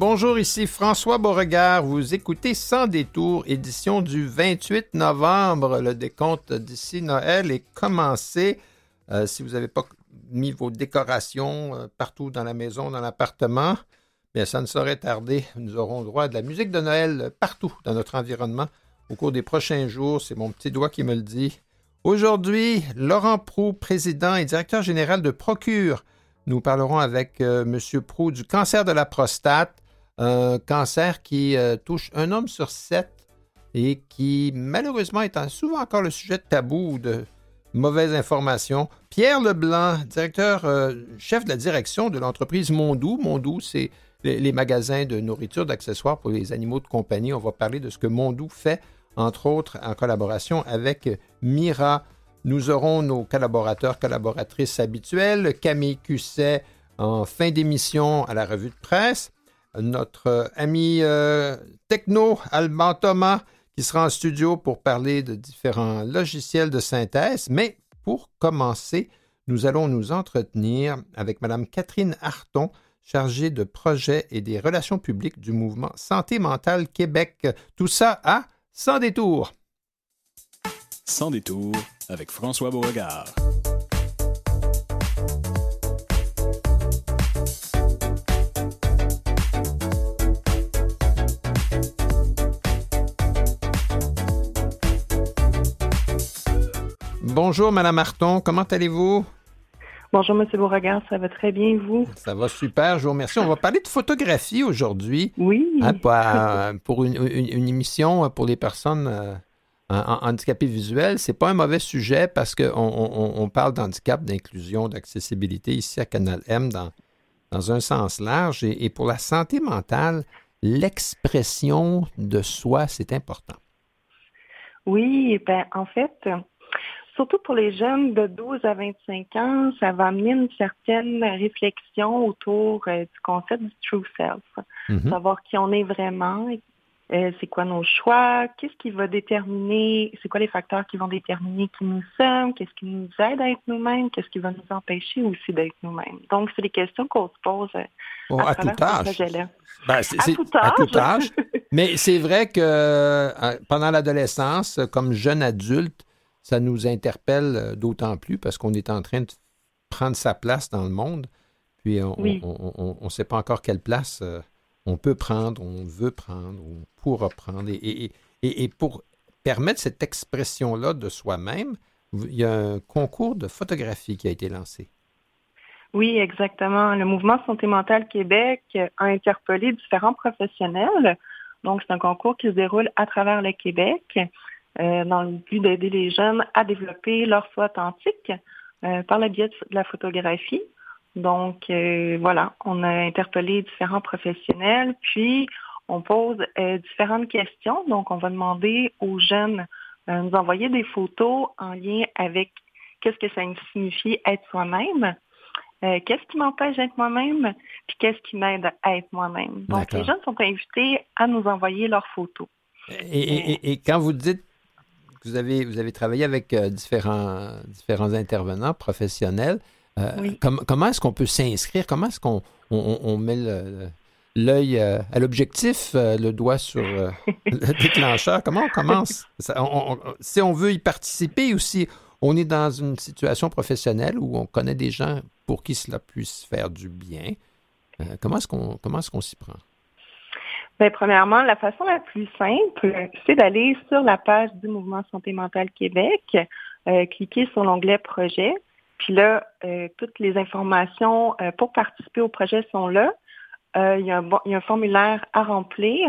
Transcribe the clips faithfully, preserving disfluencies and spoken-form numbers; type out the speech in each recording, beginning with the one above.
Bonjour, ici François Beauregard. Vous écoutez Sans Détour, édition du vingt-huit novembre. Le décompte d'ici Noël est commencé. Euh, si vous n'avez pas mis vos décorations euh, partout dans la maison, dans l'appartement, bien, ça ne saurait tarder. Nous aurons droit à de la musique de Noël partout dans notre environnement au cours des prochains jours. C'est mon petit doigt qui me le dit. Aujourd'hui, Laurent Proulx, président et directeur général de Procure. Nous parlerons avec euh, M. Proulx du cancer de la prostate, un cancer qui euh, touche un homme sur sept et qui, malheureusement, est souvent encore le sujet de tabou ou de mauvaise information. Pierre Leblanc, directeur, euh, chef de la direction de l'entreprise Mondou. Mondou, c'est les, les magasins de nourriture, d'accessoires pour les animaux de compagnie. On va parler de ce que Mondou fait, entre autres, en collaboration avec Mira. Nous aurons nos collaborateurs, collaboratrices habituels, Camille Cusset en fin d'émission à la revue de presse, notre ami euh, techno, Alban Thomas, qui sera en studio pour parler de différents logiciels de synthèse. Mais pour commencer, nous allons nous entretenir avec Mme Catherine Harton, chargée de projets et des relations publiques du Mouvement Santé mentale Québec. Tout ça à Sans Détour. Sans Détour avec François Beauregard. Bonjour, Mme Harton. Comment allez-vous? Bonjour, M. Beauregard. Ça va très bien, vous? Ça va super. Je vous remercie. On va parler de photographie aujourd'hui. Oui. Hein, pour, euh, pour une, une, une émission pour les personnes... Euh, handicapé visuel, c'est pas un mauvais sujet parce qu'on on, on parle d'handicap, d'inclusion, d'accessibilité ici à Canal M dans, dans un sens large. Et, et pour la santé mentale, l'expression de soi, c'est important. Oui, ben en fait, surtout pour les jeunes de douze à vingt-cinq ans, ça va amener une certaine réflexion autour euh, du concept du true self. Mm-hmm. Savoir qui on est vraiment, Euh, c'est quoi nos choix? Qu'est-ce qui va déterminer? C'est quoi les facteurs qui vont déterminer qui nous sommes? Qu'est-ce qui nous aide à être nous-mêmes? Qu'est-ce qui va nous empêcher aussi d'être nous-mêmes? Donc, c'est des questions qu'on se pose à, oh, à tout âge. Ben, c'est, à, c'est, tout âge. à tout âge. Mais c'est vrai que pendant l'adolescence, comme jeune adulte, ça nous interpelle d'autant plus parce qu'on est en train de prendre sa place dans le monde. Puis on oui. ne sait pas encore quelle place... Euh, on peut prendre, on veut prendre, on pourra prendre. Et, et, et, et pour permettre cette expression-là de soi-même, il y a un concours de photographie qui a été lancé. Oui, exactement. Le Mouvement Santé mentale Québec a interpellé différents professionnels. Donc, c'est un concours qui se déroule à travers le Québec euh, dans le but d'aider les jeunes à développer leur soi authentique euh, par le biais de la photographie. Donc, euh, voilà, on a interpellé différents professionnels, puis on pose euh, différentes questions. Donc, on va demander aux jeunes de euh, nous envoyer des photos en lien avec qu'est-ce que ça signifie être soi-même, euh, qu'est-ce qui m'empêche d'être moi-même, puis qu'est-ce qui m'aide à être moi-même. Donc, D'accord. Les jeunes sont invités à nous envoyer leurs photos. Et, et, et, et quand vous dites que vous avez, vous avez travaillé avec euh, différents, différents intervenants professionnels, Euh, oui. com- comment est-ce qu'on peut s'inscrire? Comment est-ce qu'on on, on met le, l'œil euh, à l'objectif, euh, le doigt sur euh, le déclencheur? Comment on commence? Ça, on, on, si on veut y participer ou si on est dans une situation professionnelle où on connaît des gens pour qui cela puisse faire du bien, euh, comment est-ce qu'on, comment est-ce qu'on s'y prend? Bien, premièrement, la façon la plus simple, c'est d'aller sur la page du Mouvement Santé mentale Québec, euh, cliquer sur l'onglet « Projet ». Puis là, euh, toutes les informations euh, pour participer au projet sont là. Euh, il y a un bon, il y a un formulaire à remplir,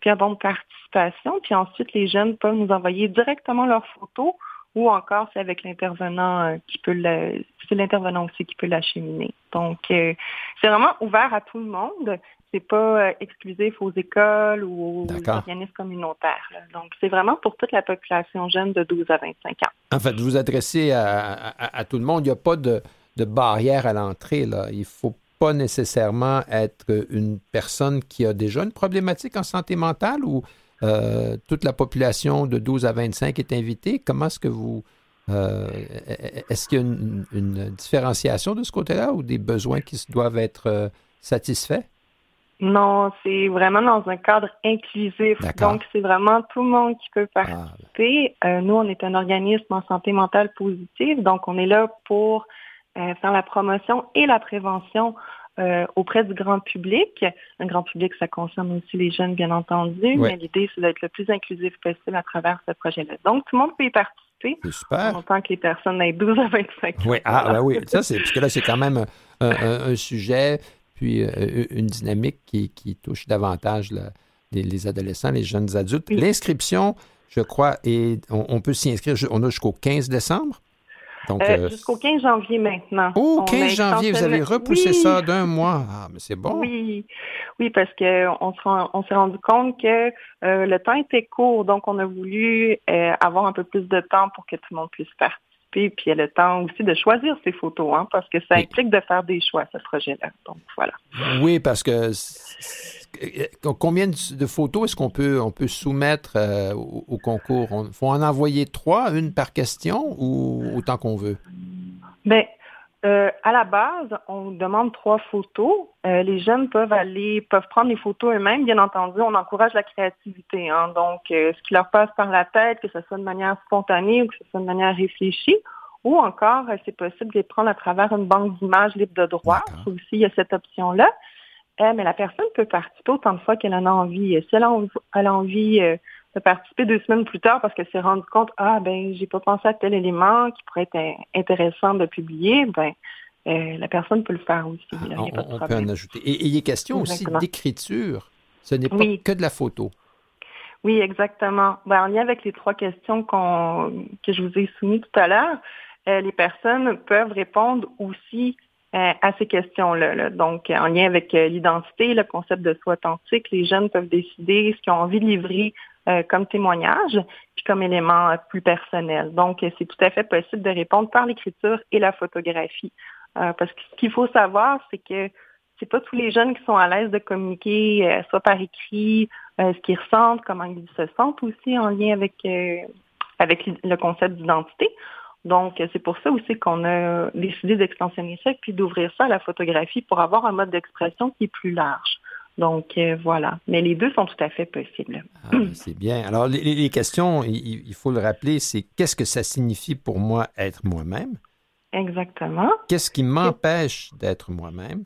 puis un bon de participation. Puis ensuite, les jeunes peuvent nous envoyer directement leurs photos ou encore c'est avec l'intervenant euh, qui peut le, c'est l'intervenant aussi qui peut l'acheminer. Donc, euh, c'est vraiment ouvert à tout le monde. C'est pas euh, exclusif aux écoles ou aux D'accord. organismes communautaires. Là. Donc, c'est vraiment pour toute la population jeune de douze à vingt-cinq ans. En fait, vous vous adressez à, à, à tout le monde. Il n'y a pas de, de barrière à l'entrée. Là. Il ne faut pas nécessairement être une personne qui a déjà une problématique en santé mentale ou euh, toute la population de douze à vingt-cinq est invitée. Comment est-ce que vous... Euh, est-ce qu'il y a une, une différenciation de ce côté-là ou des besoins qui doivent être euh, satisfaits? Non, c'est vraiment dans un cadre inclusif. D'accord. Donc, c'est vraiment tout le monde qui peut participer. Ah. Euh, nous, on est un organisme en santé mentale positive, donc on est là pour euh, faire la promotion et la prévention euh, auprès du grand public. Un grand public, ça concerne aussi les jeunes, bien entendu, ouais. mais l'idée, c'est d'être le plus inclusif possible à travers ce projet-là. Donc, tout le monde peut y participer. C'est super. En tant que les personnes aient douze à vingt-cinq ans. Oui, ah, ben oui. Ça, c'est, parce que là, c'est quand même un, un, un sujet, puis euh, une dynamique qui, qui touche davantage la, les, les adolescents, les jeunes adultes. Oui. L'inscription, je crois, est, on, on peut s'y inscrire, on a jusqu'au quinze décembre. Donc, euh, euh, jusqu'au quinze janvier maintenant. Oh, quinze janvier, vous avez repoussé oui. ça d'un mois. Ah, mais c'est bon. Oui, oui parce qu'on on s'est rendu compte que euh, le temps était court, donc on a voulu euh, avoir un peu plus de temps pour que tout le monde puisse participer, puis il y a le temps aussi de choisir ses photos, hein, parce que ça implique oui. de faire des choix, ce projet-là. Donc, voilà. Oui, parce que combien de photos est-ce qu'on peut, on peut soumettre euh, au, au concours? Il faut en envoyer trois, une par question ou autant qu'on veut? Bien, euh, à la base, on demande trois photos. Euh, les jeunes peuvent aller, peuvent prendre les photos eux-mêmes. Bien entendu, on encourage la créativité. Hein, donc, euh, ce qui leur passe par la tête, que ce soit de manière spontanée ou que ce soit de manière réfléchie. Ou encore, euh, c'est possible de les prendre à travers une banque d'images libre de droit. D'accord. Aussi, il y a cette option-là. Euh, mais la personne peut participer autant de fois qu'elle en a envie. Si elle a envie, elle a envie euh, de participer deux semaines plus tard parce qu'elle s'est rendue compte « Ah, ben j'ai pas pensé à tel élément qui pourrait être in- intéressant de publier », ben euh, la personne peut le faire aussi. Ah, là, on y a pas de on peut en ajouter. Et, et il est question exactement. Aussi d'écriture. Ce n'est pas oui. que de la photo. Oui, exactement. Ben, en lien avec les trois questions qu'on, que je vous ai soumises tout à l'heure, euh, les personnes peuvent répondre aussi à ces questions-là. Là. Donc, en lien avec l'identité, le concept de soi authentique, les jeunes peuvent décider ce qu'ils ont envie de livrer euh, comme témoignage puis comme élément euh, plus personnel. Donc, c'est tout à fait possible de répondre par l'écriture et la photographie. Euh, parce que ce qu'il faut savoir, c'est que c'est pas tous les jeunes qui sont à l'aise de communiquer, euh, soit par écrit, euh, ce qu'ils ressentent, comment ils se sentent aussi en lien avec, euh, avec le concept d'identité. Donc, c'est pour ça aussi qu'on a décidé d'extensionner ça puis d'ouvrir ça à la photographie pour avoir un mode d'expression qui est plus large. Donc, euh, voilà. Mais les deux sont tout à fait possibles. Ah, c'est bien. Alors, les, les questions, il, il faut le rappeler, c'est qu'est-ce que ça signifie pour moi être moi-même? Exactement. Qu'est-ce qui m'empêche d'être moi-même?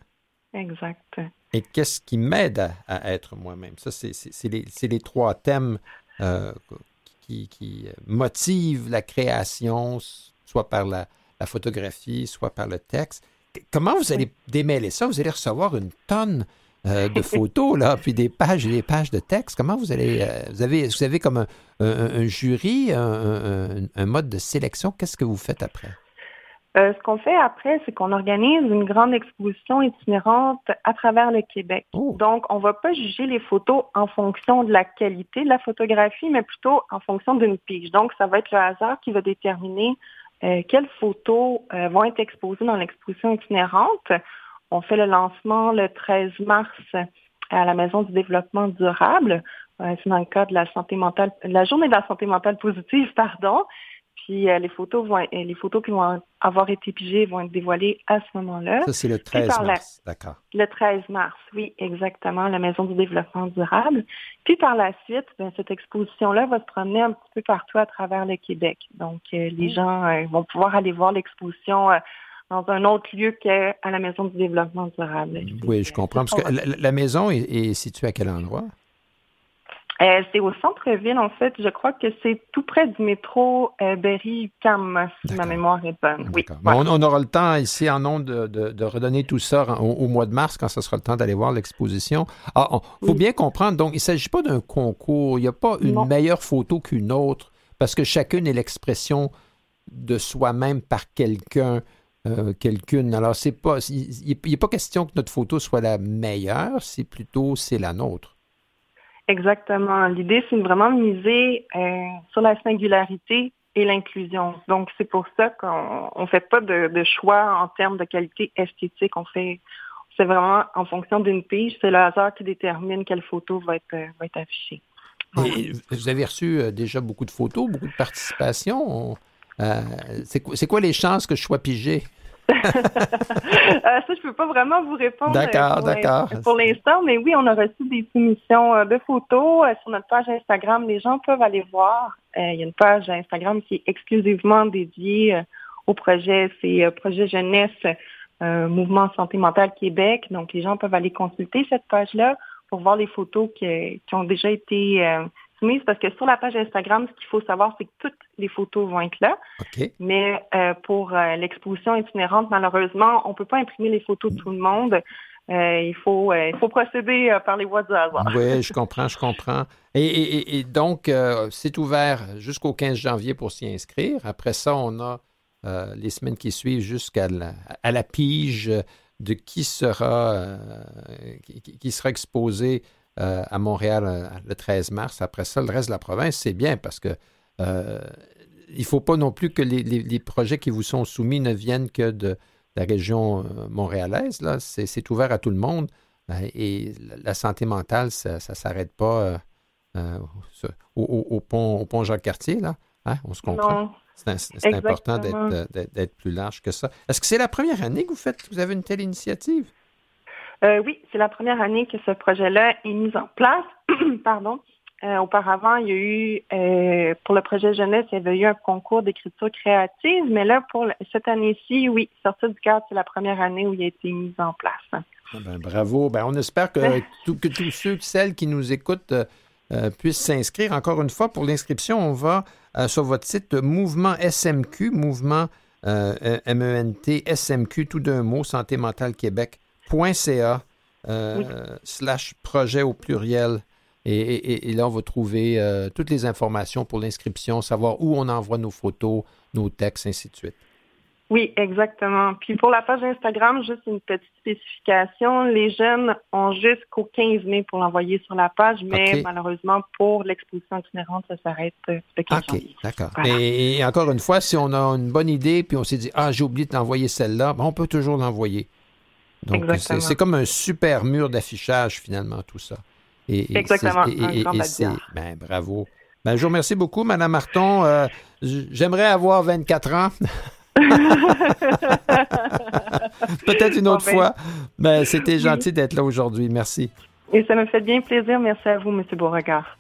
Exact. Et qu'est-ce qui m'aide à, à être moi-même? Ça, c'est, c'est, c'est, les, c'est les trois thèmes euh, Qui, qui motive la création, soit par la, la photographie, soit par le texte. Comment vous allez démêler ça? Vous allez recevoir une tonne euh, de photos, là, puis des pages et des pages de texte. Comment vous allez... Euh, vous avez, vous avez comme un, un, un jury, un, un, un mode de sélection. Qu'est-ce que vous faites après? Euh, ce qu'on fait après, c'est qu'on organise une grande exposition itinérante à travers le Québec. Oh. Donc, on ne va pas juger les photos en fonction de la qualité de la photographie, mais plutôt en fonction d'une pige. Donc, ça va être le hasard qui va déterminer euh, quelles photos euh, vont être exposées dans l'exposition itinérante. On fait le lancement le treize mars à la Maison du Développement Durable. Euh, c'est dans le cadre de la santé mentale, la Journée de la santé mentale positive, pardon. Puis euh, les, photos vont, les photos qui vont avoir été pigées vont être dévoilées à ce moment-là. Ça, c'est le treize mars, la, d'accord. Le treize mars, oui, exactement, la Maison du Développement Durable. Puis par la suite, bien, cette exposition-là va se promener un petit peu partout à travers le Québec. Donc, euh, les mmh. gens euh, vont pouvoir aller voir l'exposition euh, dans un autre lieu qu'à la Maison du Développement Durable. Oui, je comprends. Parce que la, la maison est, est située à quel endroit? Euh, c'est au centre-ville, en fait. Je crois que c'est tout près du métro euh, Berri-Champlain, si ma mémoire est bonne. Oui. Ouais. On, on aura le temps ici en ondes de, de, de redonner tout ça au, au mois de mars, quand ce sera le temps d'aller voir l'exposition. Il ah, faut oui. bien comprendre, donc il ne s'agit pas d'un concours. Il n'y a pas une non. meilleure photo qu'une autre, parce que chacune est l'expression de soi-même par quelqu'un, euh, quelqu'une. Alors, c'est pas, il n'est pas question que notre photo soit la meilleure, c'est plutôt c'est la nôtre. Exactement. L'idée, c'est vraiment de miser euh, sur la singularité et l'inclusion. Donc, c'est pour ça qu'on ne fait pas de, de choix en termes de qualité esthétique. On fait, c'est vraiment en fonction d'une pige. C'est le hasard qui détermine quelle photo va être, va être affichée. Voilà. Et vous avez reçu déjà beaucoup de photos, beaucoup de participations. On, euh, c'est, c'est quoi les chances que je sois pigé? Ça, je peux pas vraiment vous répondre d'accord, pour, d'accord. pour l'instant, mais oui, on a reçu des soumissions de photos sur notre page Instagram. Les gens peuvent aller voir. Il y a une page Instagram qui est exclusivement dédiée au projet. C'est Projet Jeunesse euh, Mouvement Santé mentale Québec. Donc, les gens peuvent aller consulter cette page-là pour voir les photos qui, qui ont déjà été euh, soumises. Parce que sur la page Instagram, ce qu'il faut savoir, c'est que toutes les photos vont être là. Okay. Mais euh, pour euh, l'exposition itinérante, malheureusement, on ne peut pas imprimer les photos de tout le monde. Euh, il faut, euh, faut procéder euh, par les voies du hasard. Oui, je comprends, je comprends. Et, et, et donc, euh, c'est ouvert jusqu'au quinze janvier pour s'y inscrire. Après ça, on a euh, les semaines qui suivent jusqu'à la, à la pige de qui sera, euh, qui, qui sera exposé euh, à Montréal euh, le treize mars. Après ça, le reste de la province, c'est bien parce que euh, il ne faut pas non plus que les, les, les projets qui vous sont soumis ne viennent que de la région montréalaise. Là, c'est, c'est ouvert à tout le monde et la santé mentale, ça ne s'arrête pas euh, euh, au, au, au, pont, au pont Jacques-Cartier. Là, hein? On se comprend. Non. C'est, un, c'est important d'être, d'être, d'être plus large que ça. Est-ce que c'est la première année que vous faites, vous avez une telle initiative? Euh, oui, c'est la première année que ce projet-là est mis en place. Pardon. Euh, auparavant, il y a eu, euh, pour le projet jeunesse, il y avait eu un concours d'écriture créative, mais là, pour le, cette année-ci, oui, Sortir du cadre, c'est la première année où il a été mis en place. Ah ben, bravo. Ben, on espère que, tout, que tous ceux et celles qui nous écoutent euh, puissent s'inscrire. Encore une fois, pour l'inscription, on va euh, sur votre site Mouvement S M Q, Mouvement euh, M E N T S M Q, tout d'un mot, santé mentale québec point c a euh, oui. slash projet au pluriel. Et, et, et là, on va trouver euh, toutes les informations pour l'inscription, savoir où on envoie nos photos, nos textes, ainsi de suite. Oui, exactement. Puis pour la page Instagram, juste une petite spécification. Les jeunes ont jusqu'au quinze mai pour l'envoyer sur la page, mais okay. malheureusement, pour l'exposition itinérante, ça s'arrête le quinze janvier. OK, d'accord. Voilà. Et, et encore une fois, si on a une bonne idée, puis on s'est dit « Ah, j'ai oublié d'envoyer celle-là ben, », on peut toujours l'envoyer. Donc, c'est, c'est comme un super mur d'affichage, finalement, tout ça. Et, et Exactement. C'est, et, et, et c'est, ben, bravo. Ben, je vous remercie beaucoup, Mme Harton. Euh, j'aimerais avoir vingt-quatre ans. Peut-être une autre bon, fois. Ben, c'était gentil d'être là aujourd'hui. Merci. Et ça me fait bien plaisir. Merci à vous, M. Beauregard.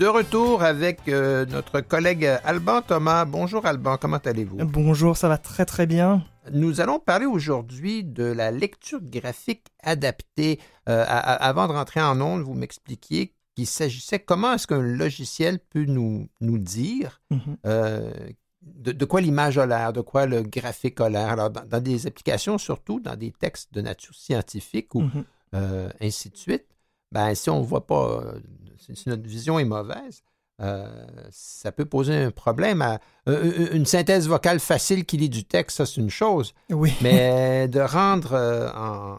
de retour avec euh, notre collègue Alban Thomas. Bonjour Alban, comment allez-vous? Bonjour, ça va très très bien. Nous allons parler aujourd'hui de la lecture graphique adaptée. Euh, à, à, avant de rentrer en ondes, vous m'expliquiez qu'il s'agissait, comment est-ce qu'un logiciel peut nous, nous dire mm-hmm. euh, de, de quoi l'image a l'air, de quoi le graphique a l'air. Alors, dans, dans des applications, surtout dans des textes de nature scientifique ou mm-hmm. euh, ainsi de suite, ben, si on ne voit pas, si notre vision est mauvaise, euh, ça peut poser un problème. À, euh, une synthèse vocale facile qui lit du texte, ça, c'est une chose. Oui. Mais de rendre euh, en,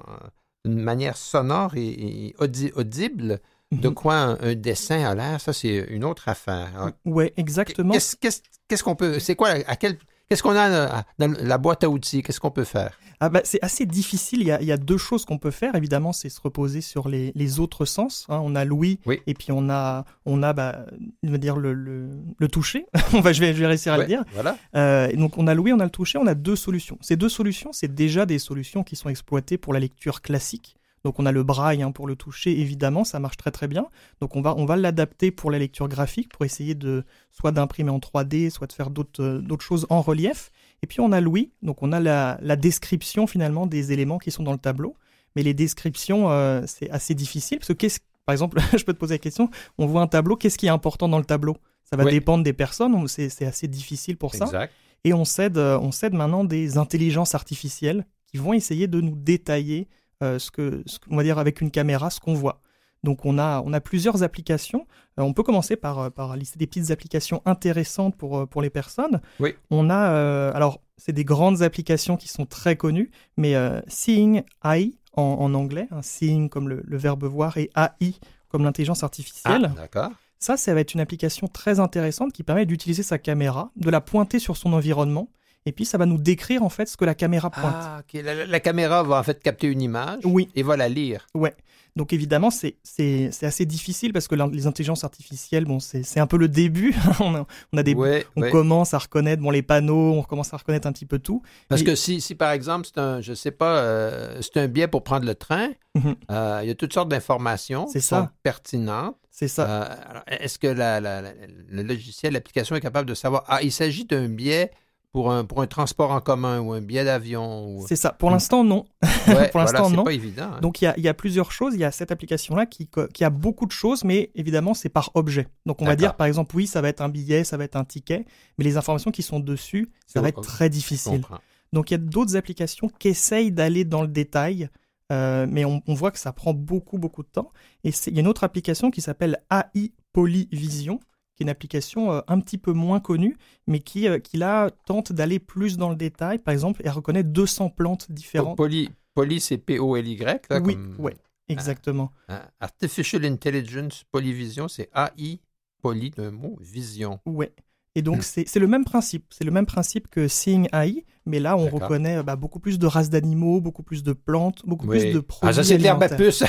d'une manière sonore et, et audi- audible mm-hmm. de quoi un, un dessin a l'air, ça, c'est une autre affaire. Oui, exactement. Qu'est-ce, qu'est-ce, qu'est-ce qu'on peut... C'est quoi... À quel... Qu'est-ce qu'on a dans la boîte à outils? Qu'est-ce qu'on peut faire? Ah bah, c'est assez difficile. Il y, a, il y a deux choses qu'on peut faire. Évidemment, c'est se reposer sur les, les autres sens. Hein. On a l'ouïe oui. et puis on a, on a bah, je veux dire, le, le, le toucher. on va, je, vais, je vais réussir à ouais, le dire. Voilà. Euh, donc, on a l'ouïe, on a le toucher. On a deux solutions. Ces deux solutions, c'est déjà des solutions qui sont exploitées pour la lecture classique. Donc, on a le braille hein, pour le toucher, évidemment, ça marche très très bien. Donc, on va, on va l'adapter pour la lecture graphique, pour essayer de soit d'imprimer en trois D, soit de faire d'autres, euh, d'autres choses en relief. Et puis, on a l'ouïe, donc on a la, la description finalement des éléments qui sont dans le tableau. Mais les descriptions, euh, c'est assez difficile, parce que, qu'est-ce, par exemple, je peux te poser la question, on voit un tableau, qu'est-ce qui est important dans le tableau? Ça va oui. dépendre des personnes, on, c'est, c'est assez difficile pour exact. Ça. Et on s'aide, euh, on s'aide maintenant des intelligences artificielles qui vont essayer de nous détailler Euh, ce que, ce, on va dire avec une caméra, ce qu'on voit. Donc on a, on a plusieurs applications. Euh, on peut commencer par, par lister des petites applications intéressantes pour, pour les personnes. Oui. On a, euh, alors c'est des grandes applications qui sont très connues, mais euh, Seeing A I en, en anglais, hein, Seeing comme le, le verbe voir et A I comme l'intelligence artificielle. Ah, d'accord. Ça, ça va être une application très intéressante qui permet d'utiliser sa caméra, de la pointer sur son environnement. Et puis, ça va nous décrire, en fait, ce que la caméra pointe. Ah, okay. la, la caméra va, en fait, capter une image oui. et va la lire. Oui. Donc, évidemment, c'est, c'est, c'est assez difficile parce que les intelligences artificielles, bon, c'est, c'est un peu le début. on a, on, a des, ouais, on ouais. commence à reconnaître bon, les panneaux, on commence à reconnaître un petit peu tout. Parce et... que si, si, par exemple, c'est un, je sais pas, euh, c'est un billet pour prendre le train, mm-hmm. euh, il y a toutes sortes d'informations c'est qui ça. sont pertinentes. C'est ça. Euh, alors, est-ce que la, la, la, le logiciel, l'application est capable de savoir « Ah, il s'agit d'un billet » Pour un, pour un transport en commun ou un billet d'avion ou... C'est ça. Pour mmh. l'instant, non. Ouais, pour l'instant, voilà, c'est non. pas évident. Hein. Donc, il y a, y a plusieurs choses. Il y a cette application-là qui, qui a beaucoup de choses, mais évidemment, c'est par objet. Donc, on D'accord. va dire, par exemple, oui, ça va être un billet, ça va être un ticket, mais les informations qui sont dessus, ça c'est va être très difficile. Donc, il y a d'autres applications qui essayent d'aller dans le détail, euh, mais on, on voit que ça prend beaucoup, beaucoup de temps. Et il y a une autre application qui s'appelle A I Polyvision, une application euh, un petit peu moins connue, mais qui, euh, qui là, tente d'aller plus dans le détail. Par exemple, elle reconnaît deux cents plantes différentes. Poly, poly c'est P O L Y. Là, oui, comme... ouais, exactement. Ah, ah, Artificial Intelligence Polyvision, c'est A I, poly, d'un mot, vision. Oui, et donc hum. c'est, c'est le même principe. C'est le même principe que Seeing A I, mais là, on D'accord. reconnaît bah, beaucoup plus de races d'animaux, beaucoup plus de plantes, beaucoup oui. plus de produits alimentaires. Ah, ça, c'est de l'herbe à puce.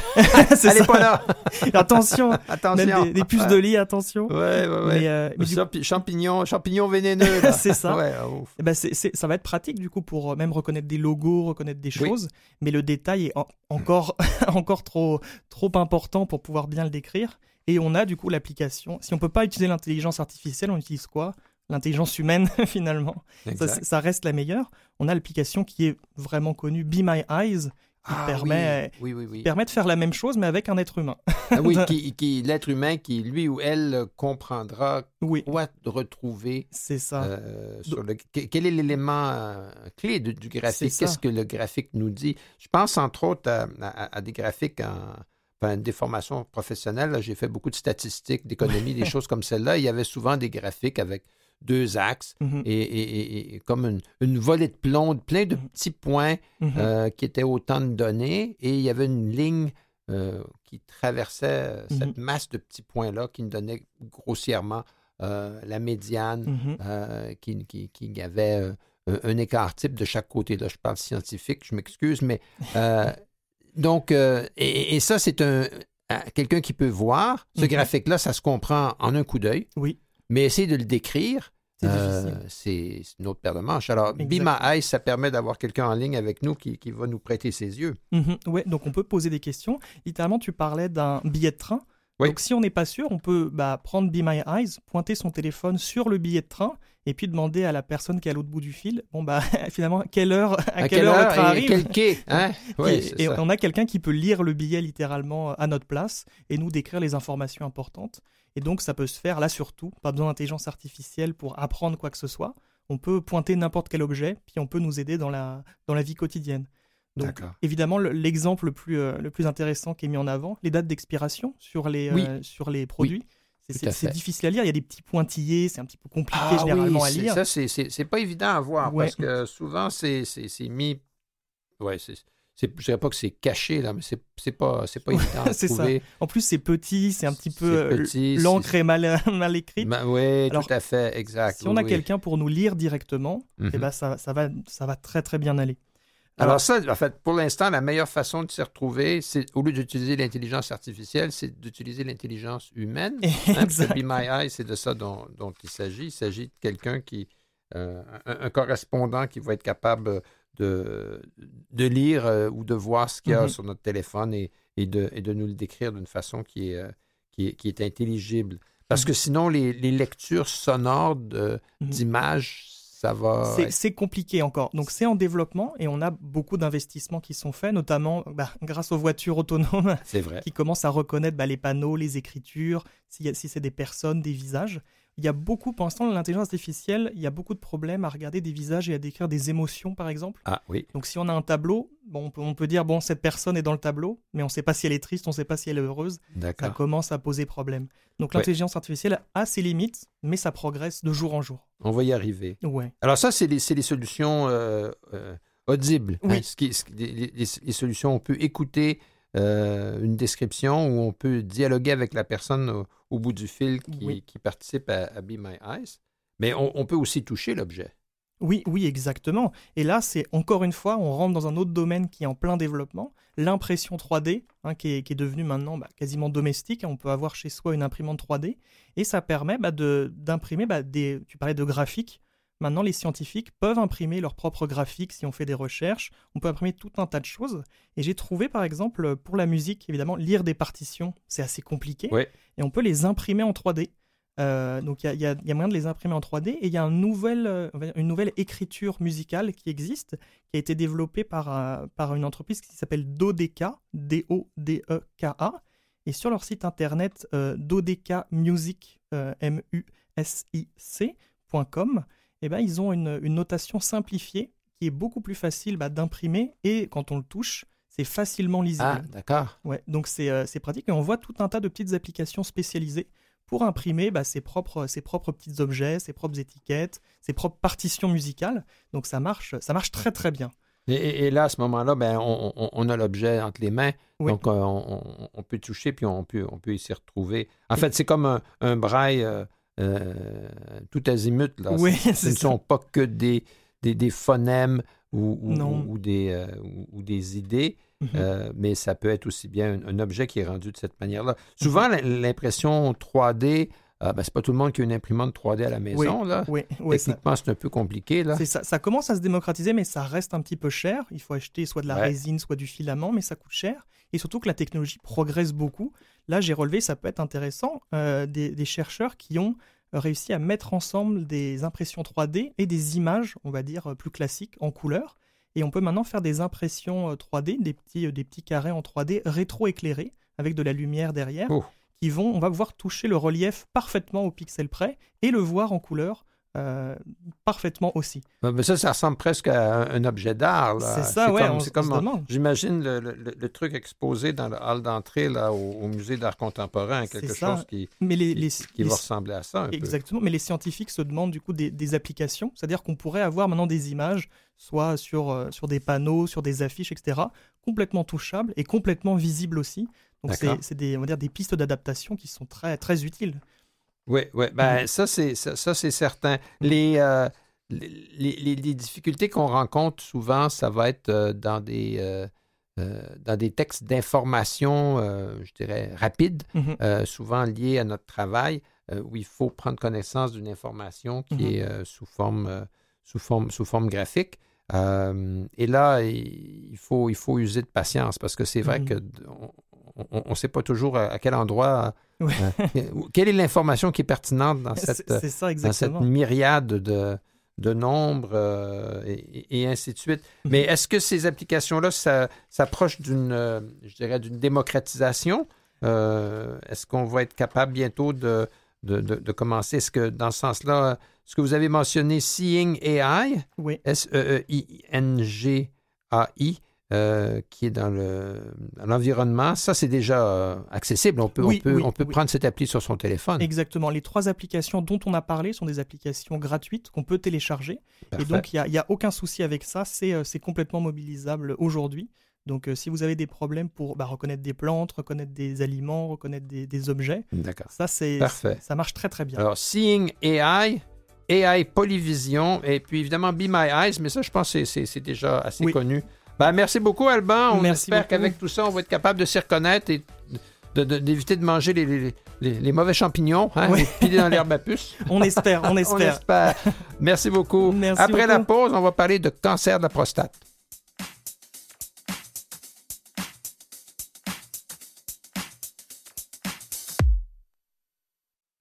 Elle n'est pas là. Attention. Attention. Même des, des puces ouais. de lit, attention. Oui, oui, oui. Euh, coup... champignons, champignons vénéneux. Là. c'est ça. Ouais, oh, et bah, c'est, c'est, ça va être pratique, du coup, pour même reconnaître des logos, reconnaître des choses. Oui. Mais le détail est en, encore, encore trop, trop important pour pouvoir bien le décrire. Et on a, du coup, l'application. Si on ne peut pas utiliser l'intelligence artificielle, on utilise quoi ? L'intelligence humaine, finalement. Ça, ça reste la meilleure. On a l'application qui est vraiment connue, Be My Eyes, qui ah, permet, oui. Oui, oui, oui. permet de faire la même chose, mais avec un être humain. Ah, oui, qui, qui, l'être humain qui, lui ou elle, comprendra oui. quoi retrouver. C'est ça. Euh, sur le, quel est l'élément euh, clé de, du graphique? Qu'est-ce que le graphique nous dit? Je pense, entre autres, à, à, à des graphiques en... Enfin, des formations professionnelles. Là, j'ai fait beaucoup de statistiques, d'économie, des choses comme celle-là. Il y avait souvent des graphiques avec deux axes mm-hmm. et, et, et, et comme une, une volée de plomb, plein de petits points mm-hmm. euh, qui étaient autant de données, et il y avait une ligne euh, qui traversait mm-hmm. cette masse de petits points-là qui nous donnait grossièrement euh, la médiane mm-hmm. euh, qui, qui, qui avait euh, un écart type de chaque côté. Là, je parle scientifique, je m'excuse, mais euh, donc, euh, et, et ça, c'est un quelqu'un qui peut voir. Ce mm-hmm. graphique-là, ça se comprend en un coup d'œil. Oui. Mais essayer de le décrire, c'est, euh, c'est, c'est une autre paire de manches. Alors, Be My Eyes, ça permet d'avoir quelqu'un en ligne avec nous qui, qui va nous prêter ses yeux. Mm-hmm. Oui, donc on peut poser des questions. Littéralement, tu parlais d'un billet de train. Oui. Donc si on n'est pas sûr, on peut bah, prendre Be My Eyes, pointer son téléphone sur le billet de train et puis demander à la personne qui est à l'autre bout du fil, bon bah finalement, quelle heure, à, à quelle, quelle heure, heure le train arrive. Quel quai, hein ouais, et, c'est et ça. On a quelqu'un qui peut lire le billet littéralement à notre place et nous décrire les informations importantes. Et donc ça peut se faire là surtout, pas besoin d'intelligence artificielle pour apprendre quoi que ce soit. On peut pointer n'importe quel objet, puis on peut nous aider dans la, dans la vie quotidienne. Donc, D'accord. évidemment, l'exemple le plus, euh, le plus intéressant qui est mis en avant, les dates d'expiration sur les, oui. euh, sur les produits, oui. c'est, c'est, c'est difficile à lire. Il y a des petits pointillés, c'est un petit peu compliqué ah, généralement oui, à lire. Ça, c'est, c'est, c'est pas évident à voir ouais. parce que souvent, c'est, c'est, c'est mis... Ouais, c'est... C'est, je ne dirais pas que c'est caché, là, mais ce n'est c'est pas, c'est pas évident à c'est trouver. Ça. En plus, c'est petit, c'est un petit peu... Petit, l'encre est mal, mal écrite. Ben, oui, Alors, tout à fait, exact. Si oui, on a oui. quelqu'un pour nous lire directement, mm-hmm. eh ben, ça, ça, va, ça va très, très bien aller. Alors, Alors ça, en fait, pour l'instant, la meilleure façon de s'y retrouver, c'est, au lieu d'utiliser l'intelligence artificielle, c'est d'utiliser l'intelligence humaine. Exact. Hein, Be My Eyes, c'est de ça dont, dont il s'agit. Il s'agit de quelqu'un qui... Euh, un, un correspondant qui va être capable... De, de lire euh, ou de voir ce qu'il y a mm-hmm. sur notre téléphone et, et, de, et de nous le décrire d'une façon qui est, euh, qui est, qui est intelligible. Parce mm-hmm. que sinon, les, les lectures sonores de, mm-hmm. d'images, ça va... C'est, être... c'est compliqué encore. Donc, c'est en développement et on a beaucoup d'investissements qui sont faits, notamment bah, grâce aux voitures autonomes c'est vrai. Qui commencent à reconnaître bah, les panneaux, les écritures, si, si c'est des personnes, des visages. Il y a beaucoup, pour l'instant, l'intelligence artificielle, il y a beaucoup de problèmes à regarder des visages et à décrire des émotions, par exemple. Ah oui. Donc, si on a un tableau, bon, on, peut, on peut dire, bon, cette personne est dans le tableau, mais on ne sait pas si elle est triste, on ne sait pas si elle est heureuse. D'accord. Ça commence à poser problème. Donc, l'intelligence ouais. artificielle a ses limites, mais ça progresse de jour en jour. On va y arriver. Ouais. Alors ça, c'est les, c'est les solutions euh, euh, audibles. Oui. Hein, ce qui, ce qui, les, les solutions, on peut écouter... Euh, une description où on peut dialoguer avec la personne au, au bout du fil qui, oui. qui participe à, à Be My Eyes. Mais on, on peut aussi toucher l'objet. Oui, oui, exactement. Et là, c'est encore une fois, on rentre dans un autre domaine qui est en plein développement, l'impression trois D, hein, qui est, qui est devenue maintenant bah, quasiment domestique. On peut avoir chez soi une imprimante trois D et ça permet bah, de, d'imprimer bah, des... Tu parlais de graphiques. Maintenant, les scientifiques peuvent imprimer leurs propres graphiques si on fait des recherches. On peut imprimer tout un tas de choses. Et j'ai trouvé, par exemple, pour la musique, évidemment, lire des partitions, c'est assez compliqué. Ouais. Et on peut les imprimer en trois D. Euh, donc, il y, y, y a moyen de les imprimer en trois D. Et il y a un nouvel, euh, une nouvelle écriture musicale qui existe, qui a été développée par, euh, par une entreprise qui s'appelle Dodeka, D O D E K A. Et sur leur site internet, euh, Dodekamusicm, euh, M U S I C point com, eh ben, ils ont une, une notation simplifiée qui est beaucoup plus facile bah, d'imprimer et quand on le touche, c'est facilement lisible. Ah, d'accord. Ouais, donc, c'est, euh, c'est pratique. Et on voit tout un tas de petites applications spécialisées pour imprimer bah, ses propres, ses propres petits objets, ses propres étiquettes, ses propres partitions musicales. Donc, ça marche, ça marche très, très bien. Et, et là, à ce moment-là, ben, on, on, on a l'objet entre les mains, oui. donc on, on, on peut toucher puis on peut, on peut s'y retrouver. En et... fait, c'est comme un, un braille... Euh... Euh, tout azimut, là. Oui, c'est, ce ne sont pas que des, des, des phonèmes ou, ou, ou, ou, des, euh, ou, ou des idées, mm-hmm. euh, mais ça peut être aussi bien un, un objet qui est rendu de cette manière-là. Souvent, mm-hmm. l'impression trois D, euh, ben, c'est pas tout le monde qui a une imprimante trois D à la maison. Oui, là. Oui, oui, Techniquement, ça... c'est un peu compliqué. Là. C'est ça, ça commence à se démocratiser, mais ça reste un petit peu cher. Il faut acheter soit de la ouais. résine, soit du filament, mais ça coûte cher. Et surtout que la technologie progresse beaucoup. Là, j'ai relevé, ça peut être intéressant, euh, des, des chercheurs qui ont réussi à mettre ensemble des impressions trois D et des images, on va dire, plus classiques, en couleur. Et on peut maintenant faire des impressions trois D, des petits, des petits carrés en trois D rétro-éclairés, avec de la lumière derrière, oh. qui vont, on va pouvoir toucher le relief parfaitement au pixel près et le voir en couleur. Euh, parfaitement aussi. Mais ça, ça ressemble presque à un objet d'art. Là. C'est ça, oui. C'est comme, on, c'est comme on, j'imagine le, le, le truc exposé dans le hall d'entrée là, au, au musée d'art contemporain, quelque c'est chose qui, mais les, qui, les, qui les, va ressembler à ça un exactement, peu. Mais les scientifiques se demandent du coup des, des applications, c'est-à-dire qu'on pourrait avoir maintenant des images, soit sur, euh, sur des panneaux, sur des affiches, et cetera, complètement touchables et complètement visibles aussi. Donc c'est, c'est des, on va dire, des pistes d'adaptation qui sont très, très utiles. Oui, oui, ben, mmh. ça, c'est, ça, ça, c'est certain. Les, euh, les, les, les difficultés qu'on rencontre souvent, ça va être euh, dans, des, euh, euh, dans des textes d'information, euh, je dirais, rapides, mmh. euh, souvent liés à notre travail, euh, où il faut prendre connaissance d'une information qui mmh. est euh, sous, forme, euh, sous, forme, sous forme graphique. Euh, et là, il faut, il faut user de patience parce que c'est vrai mmh. que... On, on ne sait pas toujours à, à quel endroit, oui. euh, quelle est l'information qui est pertinente dans cette, c'est, c'est ça, dans cette myriade de, de nombres euh, et, et ainsi de suite. Mais est-ce que ces applications-là ça, s'approchent d'une, euh, je dirais, d'une démocratisation? Euh, est-ce qu'on va être capable bientôt de, de, de, de commencer? Est-ce que dans ce sens-là, ce que vous avez mentionné, Seeing A I, oui. S E E I N G A I, Euh, qui est dans, le, dans l'environnement, ça c'est déjà euh, accessible. On peut, oui, on peut, oui, on peut oui. prendre cette appli sur son téléphone. Exactement. Les trois applications dont on a parlé sont des applications gratuites qu'on peut télécharger. Parfait. Et donc il n'y a, a aucun souci avec ça. C'est, c'est complètement mobilisable aujourd'hui. Donc euh, si vous avez des problèmes pour bah, reconnaître des plantes, reconnaître des aliments, reconnaître des, des objets, D'accord. ça c'est, c'est, ça marche très très bien. Alors Seeing A I... A I Polyvision et puis évidemment Be My Eyes, mais ça je pense que c'est, c'est, c'est déjà assez oui. connu. Ben, merci beaucoup Alban, on merci espère beaucoup. Qu'avec tout ça on va être capable de s'y reconnaître et de, de, d'éviter de manger les, les, les, les mauvais champignons, hein, oui. les piler dans l'herbe à puce. On espère, on espère. on espère. Merci beaucoup. Merci Après beaucoup. La pause, on va parler de cancer de la prostate.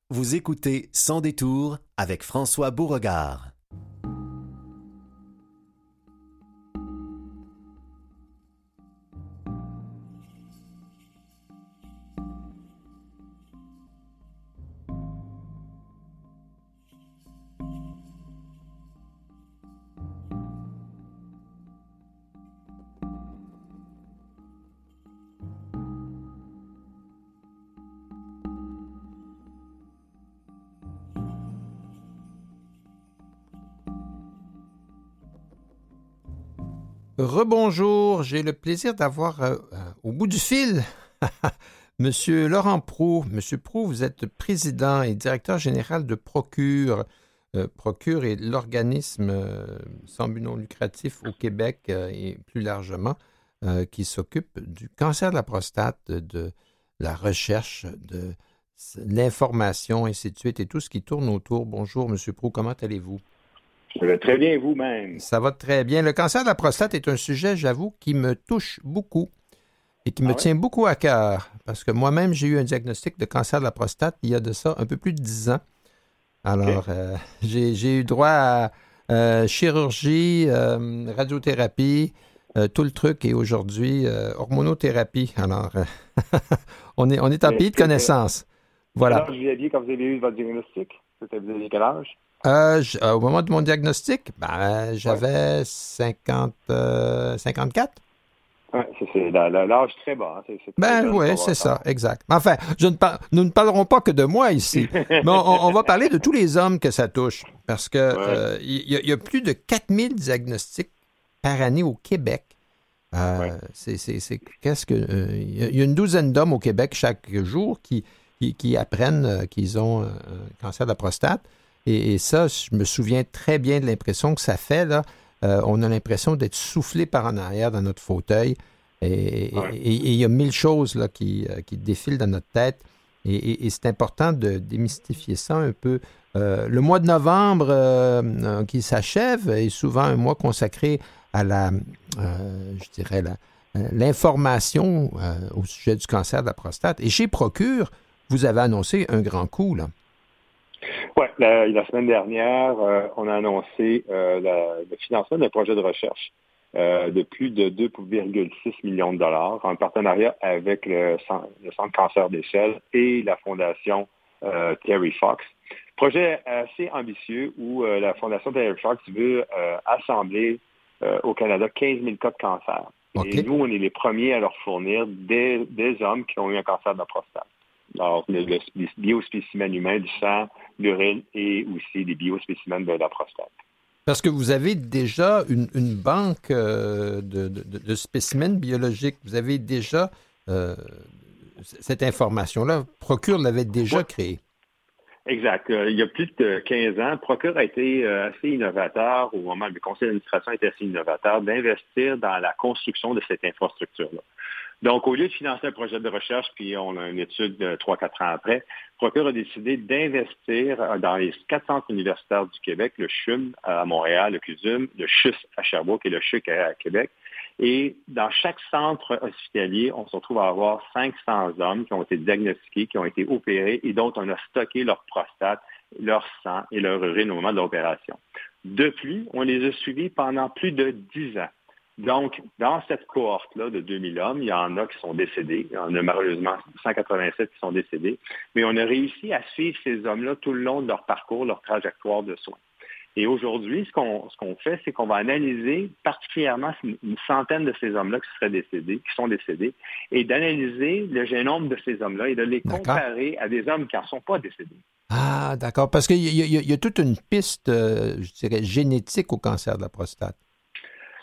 Vous écoutez Sans Détour avec François Beauregard. Rebonjour, j'ai le plaisir d'avoir euh, euh, au bout du fil Monsieur Laurent Proulx. Monsieur Proulx, vous êtes président et directeur général de Procure. Euh, Procure est l'organisme euh, sans but non lucratif au Québec euh, et plus largement euh, qui s'occupe du cancer de la prostate, de, de la recherche, de, de l'information, ainsi de suite, et tout ce qui tourne autour. Bonjour Monsieur Proulx, comment allez-vous? Très bien vous-même. Ça va très bien. Le cancer de la prostate est un sujet, j'avoue, qui me touche beaucoup et qui ah me ouais? tient beaucoup à cœur parce que moi-même, j'ai eu un diagnostic de cancer de la prostate il y a de ça un peu plus de dix ans. Alors, okay. euh, j'ai, j'ai eu droit à euh, chirurgie, euh, radiothérapie, euh, tout le truc et aujourd'hui, euh, hormonothérapie. Alors, on est, on est en pays de connaissance. Voilà. Quel âge vous aviez quand vous avez eu votre diagnostic? C'était, vous aviez quel âge? Euh, je, euh, au moment de mon diagnostic, ben, j'avais ouais. cinquante, euh, cinquante-quatre. Ouais, c'est, c'est la, la, l'âge très bas. Hein, c'est, c'est ben oui, c'est ça, ça, exact. Enfin, je ne par... nous ne parlerons pas que de moi ici, mais on, on va parler de tous les hommes que ça touche, parce que ouais. euh, y, y a plus de quatre mille diagnostics par année au Québec. Euh, ouais. c'est, c'est, c'est, qu'est-ce que, euh, y a une douzaine d'hommes au Québec chaque jour qui, qui, qui apprennent qu'ils ont un cancer de la prostate. Et, et ça, je me souviens très bien de l'impression que ça fait, là. Euh, on a l'impression d'être soufflé par en arrière dans notre fauteuil. Et il y a mille choses là, qui, qui défilent dans notre tête. Et, et, et c'est important de démystifier ça un peu. Euh, le mois de novembre euh, qui s'achève est souvent un mois consacré à la, euh, je dirais, la, l'information euh, au sujet du cancer de la prostate. Et chez Procure, vous avez annoncé un grand coup, là. Oui, la, la semaine dernière, euh, on a annoncé euh, la, le financement d'un projet de recherche euh, de plus de deux virgule six millions de dollars en partenariat avec le, le Centre cancer d'échelle et la Fondation euh, Terry Fox. Projet assez ambitieux où euh, la Fondation Terry Fox veut euh, assembler euh, au Canada quinze mille cas de cancer. Okay. Et nous, on est les premiers à leur fournir des, des hommes qui ont eu un cancer de la prostate. Alors, le, le, les biospécimens humains du sang, l'urine et aussi les biospécimens de la prostate. Parce que vous avez déjà une, une banque euh, de, de, de spécimens biologiques. Vous avez déjà euh, cette information-là. Procure l'avait déjà ouais. créée. Exact. Euh, il y a plus de quinze ans, Procure a été euh, assez innovateur, au moment où le conseil d'administration était assez innovateur, d'investir dans la construction de cette infrastructure-là. Donc, au lieu de financer un projet de recherche, puis on a une étude de trois à quatre ans après, Procure a décidé d'investir dans les quatre centres universitaires du Québec, le C H U M à Montréal, le C U S U M, le C H U S à Sherbrooke et le C H U C à Québec, Et dans chaque centre hospitalier, on se retrouve à avoir cinq cents hommes qui ont été diagnostiqués, qui ont été opérés et dont on a stocké leur prostate, leur sang et leur urine au moment de l'opération. Depuis, on les a suivis pendant plus de dix ans. Donc, dans cette cohorte-là de deux mille hommes, il y en a qui sont décédés. Il y en a malheureusement cent quatre-vingt-sept qui sont décédés. Mais on a réussi à suivre ces hommes-là tout le long de leur parcours, leur trajectoire de soins. Et aujourd'hui, ce qu'on, ce qu'on fait, c'est qu'on va analyser particulièrement une centaine de ces hommes-là qui seraient décédés, qui sont décédés, et d'analyser le génome de ces hommes-là et de les d'accord. comparer à des hommes qui n'en sont pas décédés. Ah, d'accord. Parce qu'il y, y, y a toute une piste, euh, je dirais, génétique au cancer de la prostate.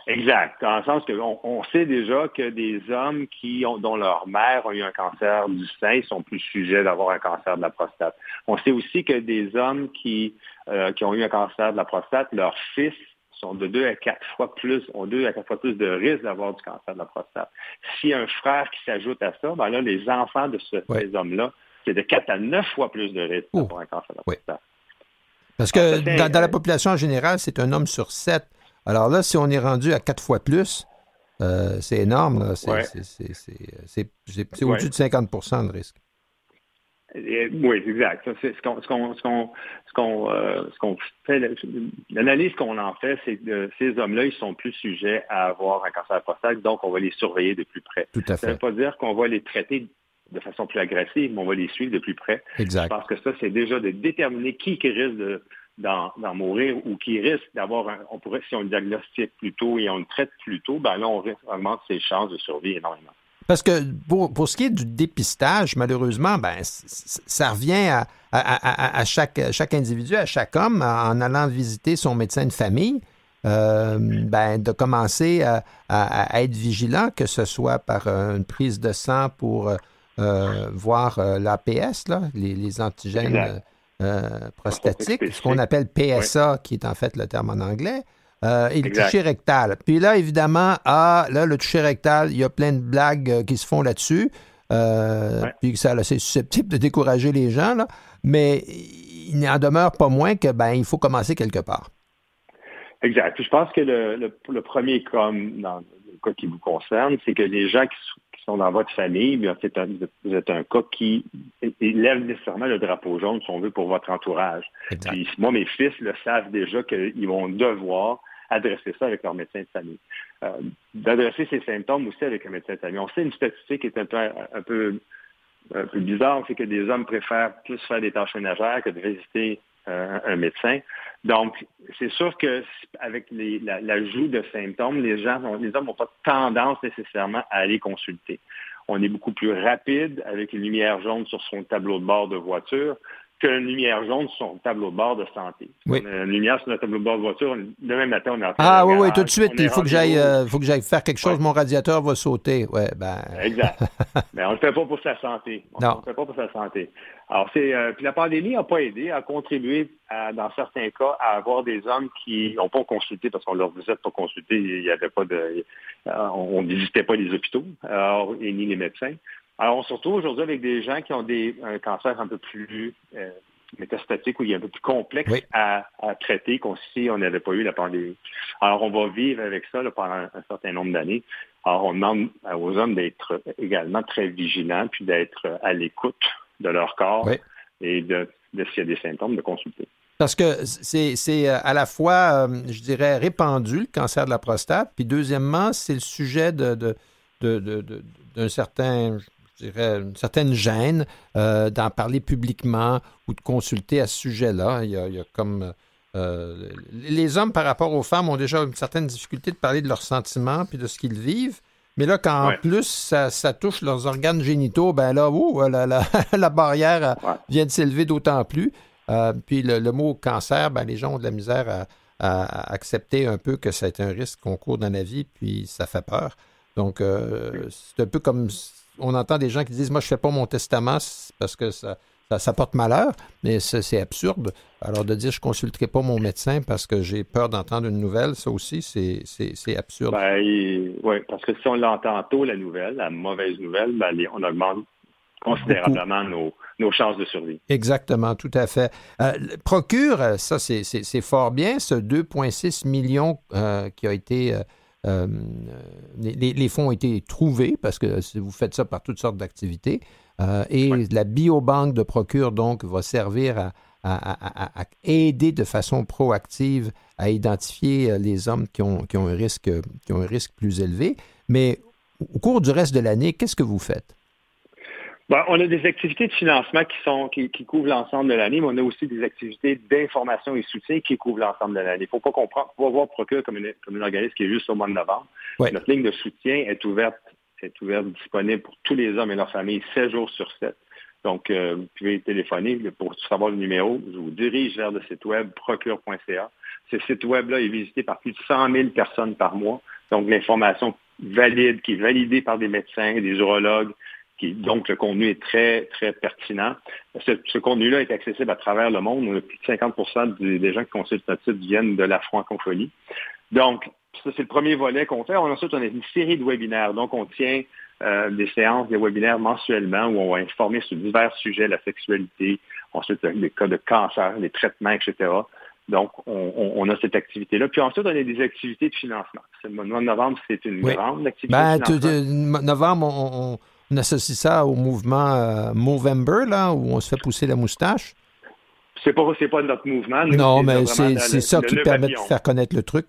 Exact, dans le sens qu'on on sait déjà que des hommes qui ont, dont leur mère a eu un cancer du sein sont plus sujets d'avoir un cancer de la prostate. On sait aussi que des hommes qui, euh, qui ont eu un cancer de la prostate, leurs fils sont de deux à quatre fois plus, ont deux à quatre fois plus de risque d'avoir du cancer de la prostate. S'il y a un frère qui s'ajoute à ça, ben là, les enfants de ce, ouais. ces hommes-là, c'est de quatre à neuf fois plus de risque Ouh. d'avoir un cancer de la prostate. Oui. Parce que enfin, dans, dans la population en général, c'est un homme sur sept. Alors là, si on est rendu à quatre fois plus, euh, c'est énorme. Là. C'est, ouais. c'est, c'est, c'est, c'est, c'est, c'est au-dessus ouais. de cinquante pour cent le risque. Et, oui, exact. C'est, ce qu'on, ce qu'on, ce qu'on, ce qu'on, euh, ce qu'on fait, l'analyse qu'on en fait, c'est que ces hommes-là, ils sont plus sujets à avoir un cancer de prostate, donc on va les surveiller de plus près. Tout à fait. Ça ne veut pas dire qu'on va les traiter de façon plus agressive, mais on va les suivre de plus près. Exact. Parce que ça, c'est déjà de déterminer qui qui risque de... D'en, d'en mourir ou qui risque d'avoir, un, on pourrait, si on le diagnostique plus tôt et on le traite plus tôt, ben là, on augmente ses chances de survie énormément. Parce que pour, pour ce qui est du dépistage, malheureusement, ben ça revient à, à, à, à chaque, chaque individu, à chaque homme, en allant visiter son médecin de famille, euh, ben de commencer à, à, à être vigilant, que ce soit par une prise de sang pour euh, voir l'A P S, là, les, les antigènes. Exact. Euh, prostatique, ce qu'on appelle P S A, oui. qui est en fait le terme en anglais, euh, et le exact. toucher rectal. Puis là, évidemment, ah, là, le toucher rectal, il y a plein de blagues qui se font là-dessus, euh, oui. puis ça, là, c'est susceptible de décourager les gens, là, mais il n'en demeure pas moins que, ben, il faut commencer quelque part. Exact. Puis je pense que le, le, le premier cas, dans le cas qui vous concerne, c'est que les gens qui sont dans votre famille, bien, c'est un, vous êtes un cas qui élève nécessairement le drapeau jaune, si on veut, pour votre entourage. Exact. Puis moi, mes fils le savent déjà qu'ils vont devoir adresser ça avec leur médecin de famille. Euh, d'adresser ces symptômes aussi avec un médecin de famille. On sait une statistique qui est un peu, un peu, un peu bizarre, c'est que des hommes préfèrent plus faire des tâches ménagères que de visiter euh, un médecin. Donc, c'est sûr qu'avec la, l'ajout de symptômes, les gens, les hommes n'ont pas tendance nécessairement à aller consulter. On est beaucoup plus rapide avec une lumière jaune sur son tableau de bord de voiture qu'une lumière jaune sur son tableau de bord de santé. Oui. Une lumière sur notre tableau de bord de voiture, le même matin, on est en train Ah de oui, garage, oui, tout de suite, il faut que, j'aille, euh, faut que j'aille faire quelque chose, ouais. mon radiateur va sauter. Ouais, ben... Exact. Mais on ne le fait pas pour sa santé. On ne le fait pas pour sa santé. Alors, c'est, euh, puis la pandémie n'a pas aidé, a contribué, à, dans certains cas, à avoir des hommes qui n'ont pas consulté, parce qu'on leur disait de pas consulter, il y avait pas de, euh, on ne visitait pas les hôpitaux, alors, et ni les médecins. Alors, on se retrouve aujourd'hui avec des gens qui ont des, un cancer un peu plus euh, métastatique, ou il est un peu plus complexe oui. à, à traiter qu'on si on n'avait pas eu la pandémie. Alors, on va vivre avec ça là, pendant un certain nombre d'années. Alors, on demande aux hommes d'être également très vigilants, puis d'être à l'écoute de leur corps oui. et de, de s'il y a des symptômes, de consulter. Parce que c'est, c'est à la fois, je dirais, répandu, le cancer de la prostate, puis deuxièmement, c'est le sujet de, de, de, de, de, d'un certain... je dirais, une certaine gêne euh, d'en parler publiquement ou de consulter à ce sujet-là. Il y a, il y a comme... Euh, les hommes, par rapport aux femmes, ont déjà une certaine difficulté de parler de leurs sentiments puis de ce qu'ils vivent. Mais là, quand ouais. en plus, ça, ça touche leurs organes génitaux, ben là, oh, la, la, la barrière ouais. vient de s'élever d'autant plus. Euh, puis le, le mot cancer, ben les gens ont de la misère à, à, à accepter un peu que c'est un risque qu'on court dans la vie, puis ça fait peur. Donc, euh, c'est un peu comme... On entend des gens qui disent « Moi, je ne fais pas mon testament parce que ça, ça, ça porte malheur », mais c'est, c'est absurde. Alors, de dire « Je ne consulterai pas mon médecin parce que j'ai peur d'entendre une nouvelle », ça aussi, c'est, c'est, c'est absurde. Ben, oui, parce que si on l'entend tôt, la nouvelle, la mauvaise nouvelle, ben, on augmente considérablement nos, nos chances de survie. Exactement, tout à fait. Euh, Procure, ça, c'est, c'est, c'est fort bien, ce deux virgule six millions euh, qui a été... Euh, Euh, les, les fonds ont été trouvés parce que vous faites ça par toutes sortes d'activités. Euh, et ouais. la biobanque de Procure, donc, va servir à, à, à, à aider de façon proactive à identifier les hommes qui ont, qui ont un risque, qui ont un risque plus élevé. Mais au cours du reste de l'année, qu'est-ce que vous faites? Bon, on a des activités de financement qui sont qui, qui couvrent l'ensemble de l'année, mais on a aussi des activités d'information et soutien qui couvrent l'ensemble de l'année. Il ne faut pas comprendre, faut pas voir Procure comme, une, comme un organisme qui est juste au mois de novembre. Ouais. Notre ligne de soutien est ouverte, est ouverte, disponible pour tous les hommes et leurs familles, sept jours sur sept. Donc, euh, vous pouvez téléphoner. Pour savoir le numéro, je vous dirige vers le site web procure point c a. Ce site web-là est visité par plus de cent mille personnes par mois. Donc, l'information valide, qui est validée par des médecins, des urologues, qui, donc, le contenu est très, très pertinent. Ce, ce contenu-là est accessible à travers le monde. On a plus de cinquante pour cent des, des gens qui consultent notre site viennent de la francophonie. Donc, ça, c'est le premier volet qu'on fait. Ensuite, on a une série de webinaires. Donc, on tient euh, des séances, des webinaires mensuellement où on va informer sur divers sujets, la sexualité, ensuite les cas de cancer, les traitements, et cetera. Donc, on, on a cette activité-là. Puis ensuite, on a des activités de financement. C'est, le mois de novembre, c'est une oui. grande activité ben, de financement. Novembre, on... on... On associe ça au mouvement euh, Movember, là, où on se fait pousser la moustache. C'est pas, c'est pas notre mouvement. Nous, non, mais c'est, la, c'est la, ça qui permet papillon. de faire connaître le truc.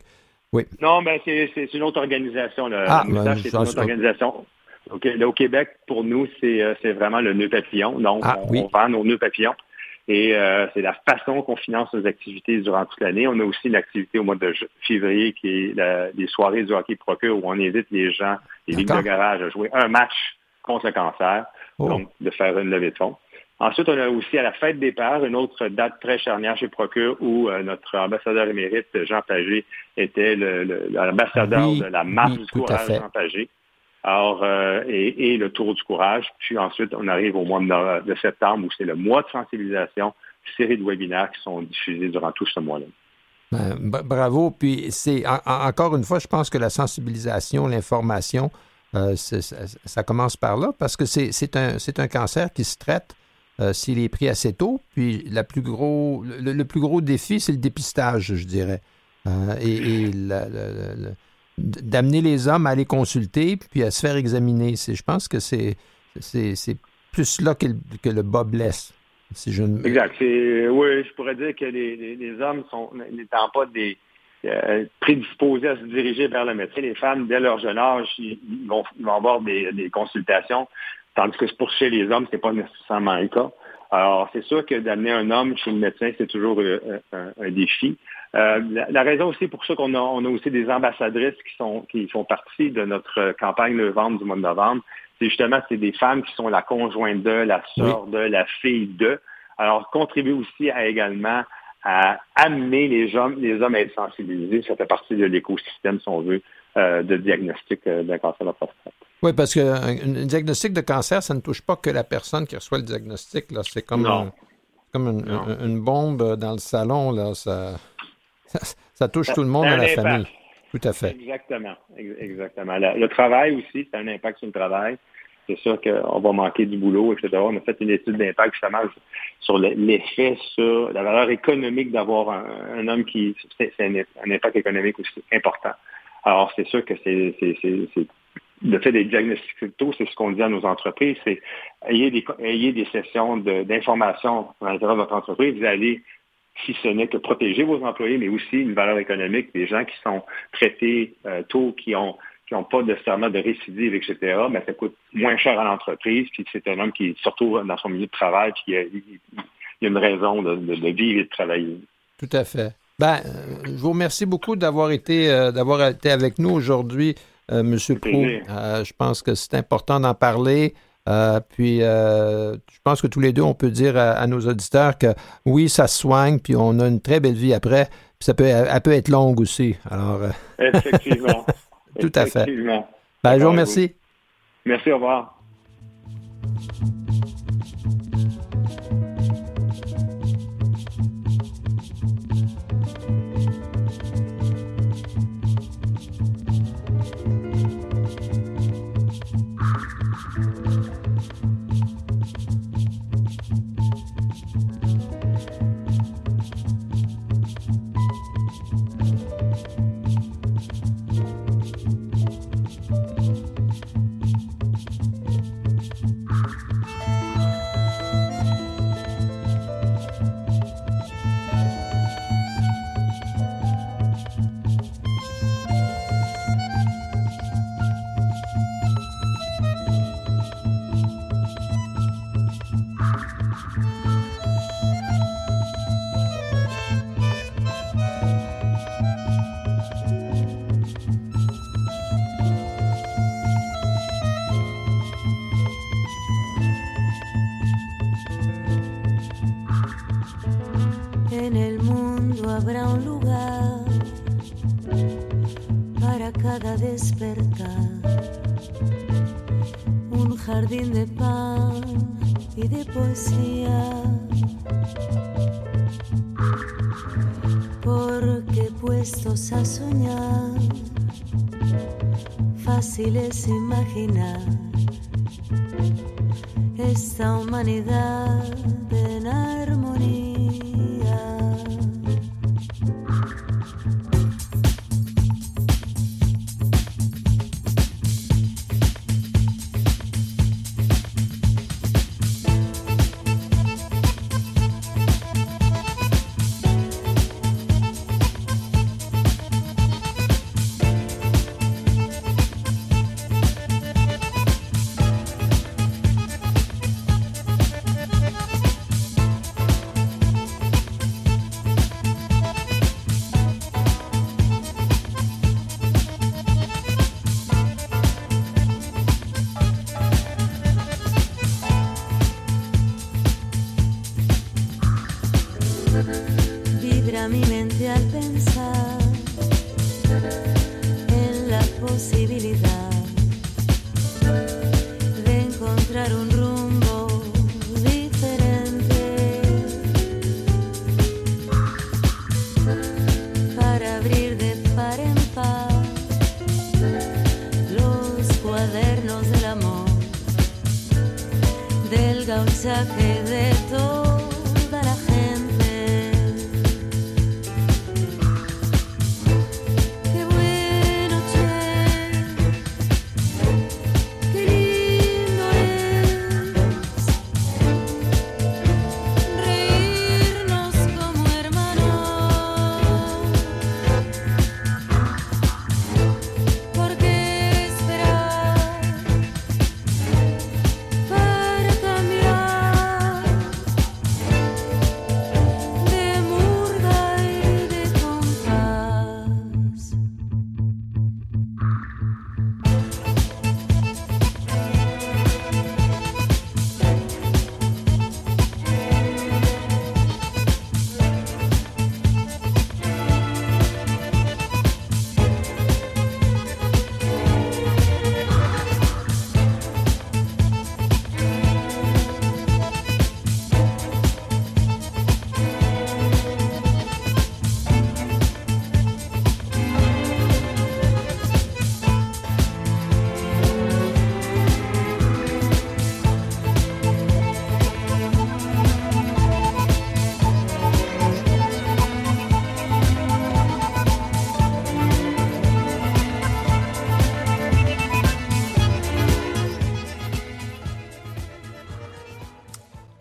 Oui. Non, mais c'est, c'est une autre organisation. Là. Ah, la moustache, ben, c'est une autre organisation. Okay, là, au Québec, pour nous, c'est, c'est vraiment le nœud papillon. Donc, ah, on, oui. on vend nos nœuds papillons. Et euh, c'est la façon qu'on finance nos activités durant toute l'année. On a aussi une activité au mois de février qui est la, les soirées du hockey Procure où on invite les gens, les ligues de garage, à jouer un match contre le cancer, oh. donc de faire une levée de fonds. Ensuite, on a aussi à la fête des pères, une autre date très charnière chez Procure où euh, notre ambassadeur émérite, Jean Pagé, était le, le, l'ambassadeur oui, de la marche oui, du courage, Jean Pagé, Alors, euh, et, et le tour du courage. Puis ensuite, on arrive au mois de, de septembre où c'est le mois de sensibilisation, série de webinaires qui sont diffusés durant tout ce mois-là. Ben, bravo. Puis c'est en, encore une fois, je pense que la sensibilisation, l'information, Euh, ça, ça commence par là, parce que c'est, c'est, un, c'est un cancer qui se traite euh, s'il est pris assez tôt, puis la plus gros, le, le plus gros défi, c'est le dépistage, je dirais, euh, et, et la, la, la, la, d'amener les hommes à aller consulter, puis à se faire examiner. C'est, je pense que c'est, c'est, c'est plus là que le, que le bas blesse. Si je ne... Exact. C'est, oui, je pourrais dire que les, les, les hommes sont, n'étant pas des... Euh, prédisposés à se diriger vers le médecin. Les femmes, dès leur jeune âge, ils vont, ils vont avoir des, des consultations, tandis que pour chez les hommes, ce n'est pas nécessairement le cas. Alors, c'est sûr que d'amener un homme chez le médecin, c'est toujours euh, un, un défi. Euh, la, la raison aussi pour ça qu'on a, on a aussi des ambassadrices qui sont, qui font partie de notre campagne novembre du mois de novembre, c'est justement c'est des femmes qui sont la conjointe de, la sœur de, la fille de. Alors, contribuer aussi à également à amener les hommes, les hommes à être sensibilisés. Ça fait partie de l'écosystème, si on veut, euh, de diagnostic euh, d'un cancer de la prostate. Oui, parce que un, un diagnostic de cancer, ça ne touche pas que la personne qui reçoit le diagnostic. Là. C'est comme, un, comme une, un, une bombe dans le salon. Là. Ça, ça, ça touche ça, tout le monde dans la impact. famille. Tout à fait. Exactement. Exactement. Le, le travail aussi, ça a un impact sur le travail. C'est sûr qu'on va manquer du boulot, et cetera. On a fait une étude d'impact justement sur l'effet sur la valeur économique d'avoir un, un homme qui... C'est, c'est un, un impact économique aussi important. Alors, c'est sûr que c'est, c'est, c'est, c'est le fait des diagnostics tôt, c'est ce qu'on dit à nos entreprises, c'est ayez des, ayez des sessions de, d'information à l'intérieur de votre entreprise. Vous allez, si ce n'est que protéger vos employés, mais aussi une valeur économique des gens qui sont traités euh, tôt, qui ont... qui n'ont pas nécessairement de récidive, et cetera, mais ça coûte moins cher à l'entreprise. Puis c'est un homme qui, surtout dans son milieu de travail, puis il y a, il y a une raison de, de, de vivre et de travailler. Tout à fait. Ben, je vous remercie beaucoup d'avoir été, euh, d'avoir été avec nous aujourd'hui, euh, M. Proulx. Euh, je pense que c'est important d'en parler. Euh, puis euh, je pense que tous les deux, on peut dire à, à nos auditeurs que oui, ça se soigne, puis on a une très belle vie après. Puis ça peut, elle peut être longue aussi. Alors, euh... Effectivement. Tout à fait. Ben, je vous remercie. Merci, au revoir. habrá un lugar para cada despertar, un jardín de pan y de poesía, porque puestos a soñar, fácil es imaginar esta humanidad en armonía.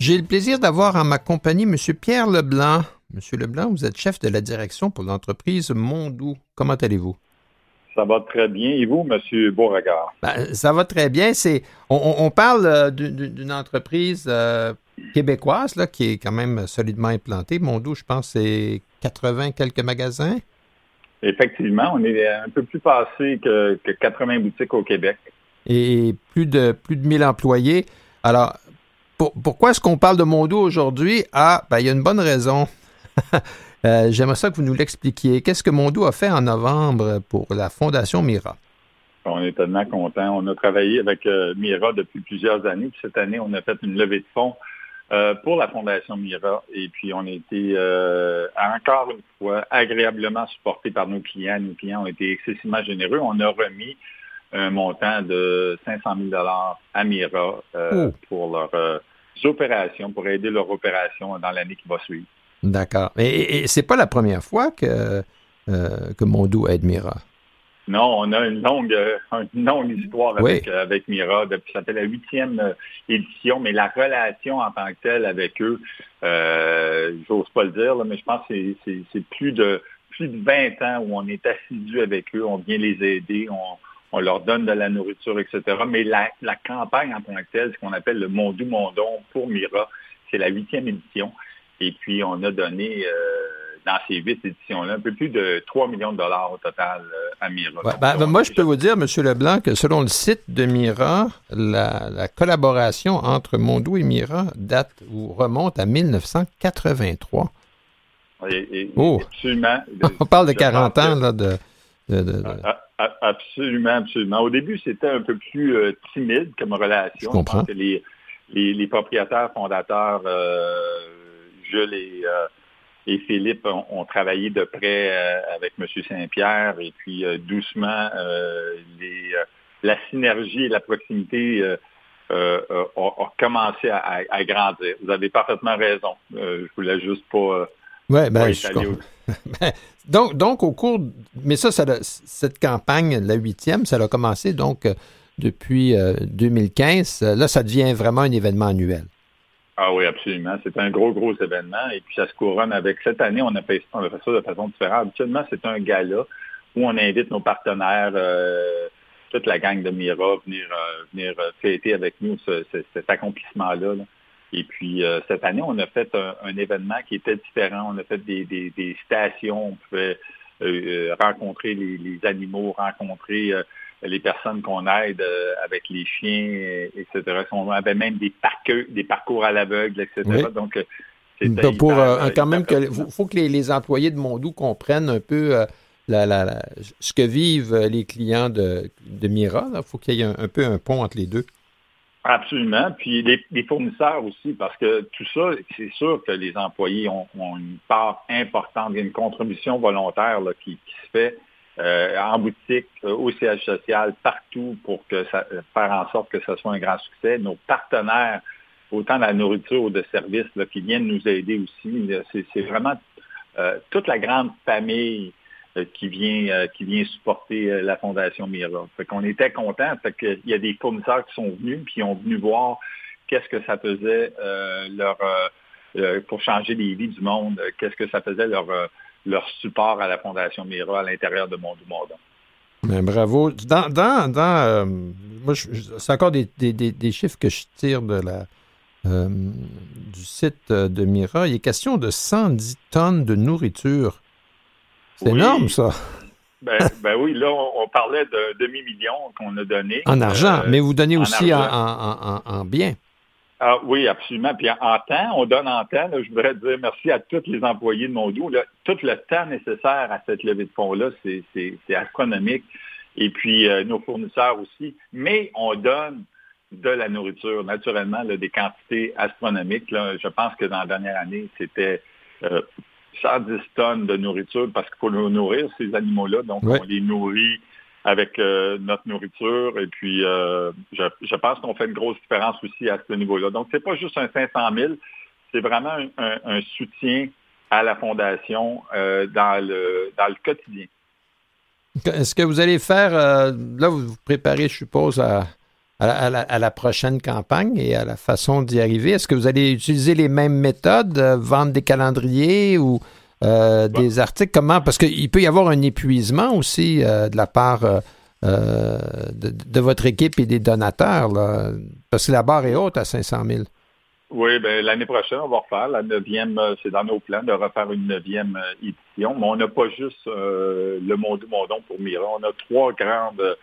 J'ai le plaisir d'avoir en ma compagnie M. Pierre Leblanc. M. Leblanc, vous êtes chef de la direction pour l'entreprise Mondou. Comment allez-vous? Ça va très bien. Et vous, M. Beauregard? Ben, ça va très bien. C'est, on, on parle d'une entreprise euh, québécoise là, qui est quand même solidement implantée. Mondou, je pense, c'est quatre-vingts quelques magasins. Effectivement, on est un peu plus passé que, que quatre-vingts boutiques au Québec. Et plus de, plus de mille employés. Alors, pourquoi est-ce qu'on parle de Mondou aujourd'hui? Ah, ben, il y a une bonne raison. euh, j'aimerais ça que vous nous l'expliquiez. Qu'est-ce que Mondou a fait en novembre pour la Fondation Mira? On est tellement contents. On a travaillé avec euh, Mira depuis plusieurs années. Puis cette année, on a fait une levée de fonds euh, pour la Fondation Mira. Et puis, on a été euh, encore une fois agréablement supportés par nos clients. Nos clients ont été excessivement généreux. On a remis un montant de cinq cent mille dollars à Mira euh, oh. pour leurs euh, opérations, pour aider leur opération dans l'année qui va suivre. D'accord. Et, et c'est pas la première fois que, euh, que Mondou aide Mira. Non, on a une longue, une longue histoire avec, oui. avec Mira. Depuis, ça fait la huitième édition, mais la relation en tant que telle avec eux, euh, j'ose pas le dire, là, mais je pense que c'est, c'est, c'est plus de plus de vingt ans où on est assidu avec eux, on vient les aider, on On leur donne de la nourriture, et cetera. Mais la, la campagne en tant que telle, ce qu'on appelle le Mondou Mondon pour Mira, c'est la huitième édition. Et puis, on a donné, euh, dans ces huit éditions-là, un peu plus de trois millions de dollars au total euh, à Mira. Ouais, ben, ben, moi, déjà... je peux vous dire, M. Leblanc, que selon le site de Mira, la, la collaboration entre Mondou et Mira date ou remonte à dix-neuf cent quatre-vingt-trois. Et, et, oh. Absolument. On parle de quarante ans, là, de... de, de, de... Ah, ah, absolument, absolument. Au début, c'était un peu plus euh, timide comme relation. Je comprends. Que les, les, les propriétaires fondateurs, euh, Jules et, euh, et Philippe, ont, ont travaillé de près euh, avec M. Saint-Pierre, et puis euh, doucement, euh, les, euh, la synergie et la proximité euh, euh, euh, ont, ont commencé à, à, à grandir. Vous avez parfaitement raison. Euh, je voulais juste pas... Euh, Oui, bien, je comprends. donc, donc, au cours... De, mais ça, ça cette campagne, la huitième, ça a commencé, donc, depuis euh, deux mille quinze. Là, ça devient vraiment un événement annuel. Ah oui, absolument. C'est un gros, gros événement. Et puis, ça se couronne avec... Cette année, on a fait, on a fait ça de façon différente. Habituellement, c'est un gala où on invite nos partenaires, euh, toute la gang de Mira, venir, euh, venir fêter avec nous ce, ce, cet accomplissement-là, là. Et puis, euh, cette année, on a fait un, un événement qui était différent. On a fait des, des, des stations, on pouvait euh, rencontrer les, les animaux, rencontrer euh, les personnes qu'on aide euh, avec les chiens, et cetera. On avait même des parcours, des parcours à l'aveugle, et cetera. Oui. Donc, c'était pour hyper, euh, quand même que faut, faut que les, les employés de Mondou comprennent un peu euh, la, la, la, ce que vivent les clients de, de Mira. Il faut qu'il y ait un, un peu un pont entre les deux. Absolument. Puis les, les fournisseurs aussi, parce que tout ça, c'est sûr que les employés ont, ont une part importante. Il y a une contribution volontaire là, qui, qui se fait euh, en boutique, au siège social, partout pour que ça, faire en sorte que ce soit un grand succès. Nos partenaires, autant de la nourriture ou de services, là, qui viennent nous aider aussi, là, c'est, c'est vraiment euh, toute la grande famille euh, qui vient euh, qui vient supporter euh, la Fondation Mira. Fait qu'on était contents. Fait qu'il y a des fournisseurs qui sont venus puis ont venu voir qu'est-ce que ça faisait euh, leur euh, pour changer les vies du monde, qu'est-ce que ça faisait leur euh, leur support à la Fondation Mira à l'intérieur de Mondou-Mondon. Ben, bravo. Dans dans dans euh, moi je, c'est encore des, des des chiffres que je tire de la euh, du site de Mira. Il est question de cent dix tonnes de nourriture. C'est oui. Énorme, ça. ben, ben oui, là, on, on parlait d'un demi-million qu'on a donné. En argent, euh, mais vous donnez en aussi en, en, en, en biens. Ah oui, absolument. Puis en, en temps, on donne en temps. Là, je voudrais dire merci à tous les employés de Mondou. Là, tout le temps nécessaire à cette levée de fonds-là, c'est, c'est, c'est astronomique. Et puis, euh, nos fournisseurs aussi. Mais on donne de la nourriture, naturellement, là, des quantités astronomiques. Là. Je pense que dans la dernière année, c'était... Euh, cent dix tonnes de nourriture parce qu'il faut nourrir ces animaux-là. Donc, ouais. On les nourrit avec euh, notre nourriture. Et puis, euh, je, je pense qu'on fait une grosse différence aussi à ce niveau-là. Donc, c'est pas juste un cinq cent mille, c'est vraiment un, un, un soutien à la Fondation euh, dans, le, dans le quotidien. Est-ce que vous allez faire... Euh, là, vous vous préparez, je suppose, à, à, à, la, à la prochaine campagne et à la façon d'y arriver. Est-ce que vous allez utiliser les mêmes méthodes, euh, vendre des calendriers ou euh, bon. des articles? Comment? Parce qu'il peut y avoir un épuisement aussi euh, de la part euh, euh, de, de votre équipe et des donateurs, là, parce que la barre est haute à cinq cent mille. Oui, bien, l'année prochaine, on va refaire la neuvième, c'est dans nos plans de refaire une neuvième édition, mais on n'a pas juste euh, le Mondou-Mondon pour Mira, on a trois grandes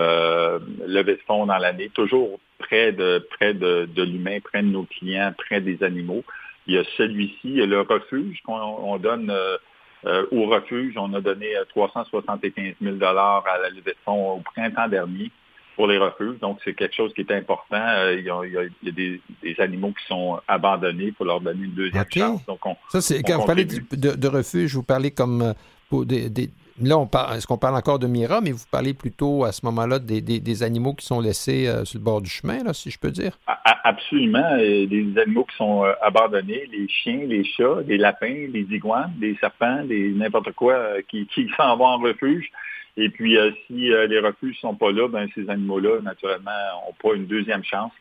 Euh, levée de fonds dans l'année, toujours près de près de, de l'humain, près de nos clients, près des animaux. Il y a celui-ci, il y a le refuge qu'on on donne euh, euh, au refuge. On a donné trois cent soixante-quinze mille dollars à la levée de fonds au printemps dernier pour les refuges. Donc, c'est quelque chose qui est important. Euh, il y a, il y a, il y a des, des animaux qui sont abandonnés. Il faut leur donner une deuxième okay. chance. Donc, on, ça, c'est, on quand continue. Vous parlez du, de, de refuge, vous parlez comme pour des... des... Là, on parle, est-ce qu'on parle encore de Mira, mais vous parlez plutôt à ce moment-là des, des, des animaux qui sont laissés euh, sur le bord du chemin, là, si je peux dire? Absolument. Des animaux qui sont euh, abandonnés, les chiens, les chats, les lapins, les iguanes, les serpents, les n'importe quoi euh, qui, qui s'en vont en refuge. Et puis, euh, si euh, les refuges ne sont pas là, ben, ces animaux-là, naturellement, n'ont pas une deuxième chance.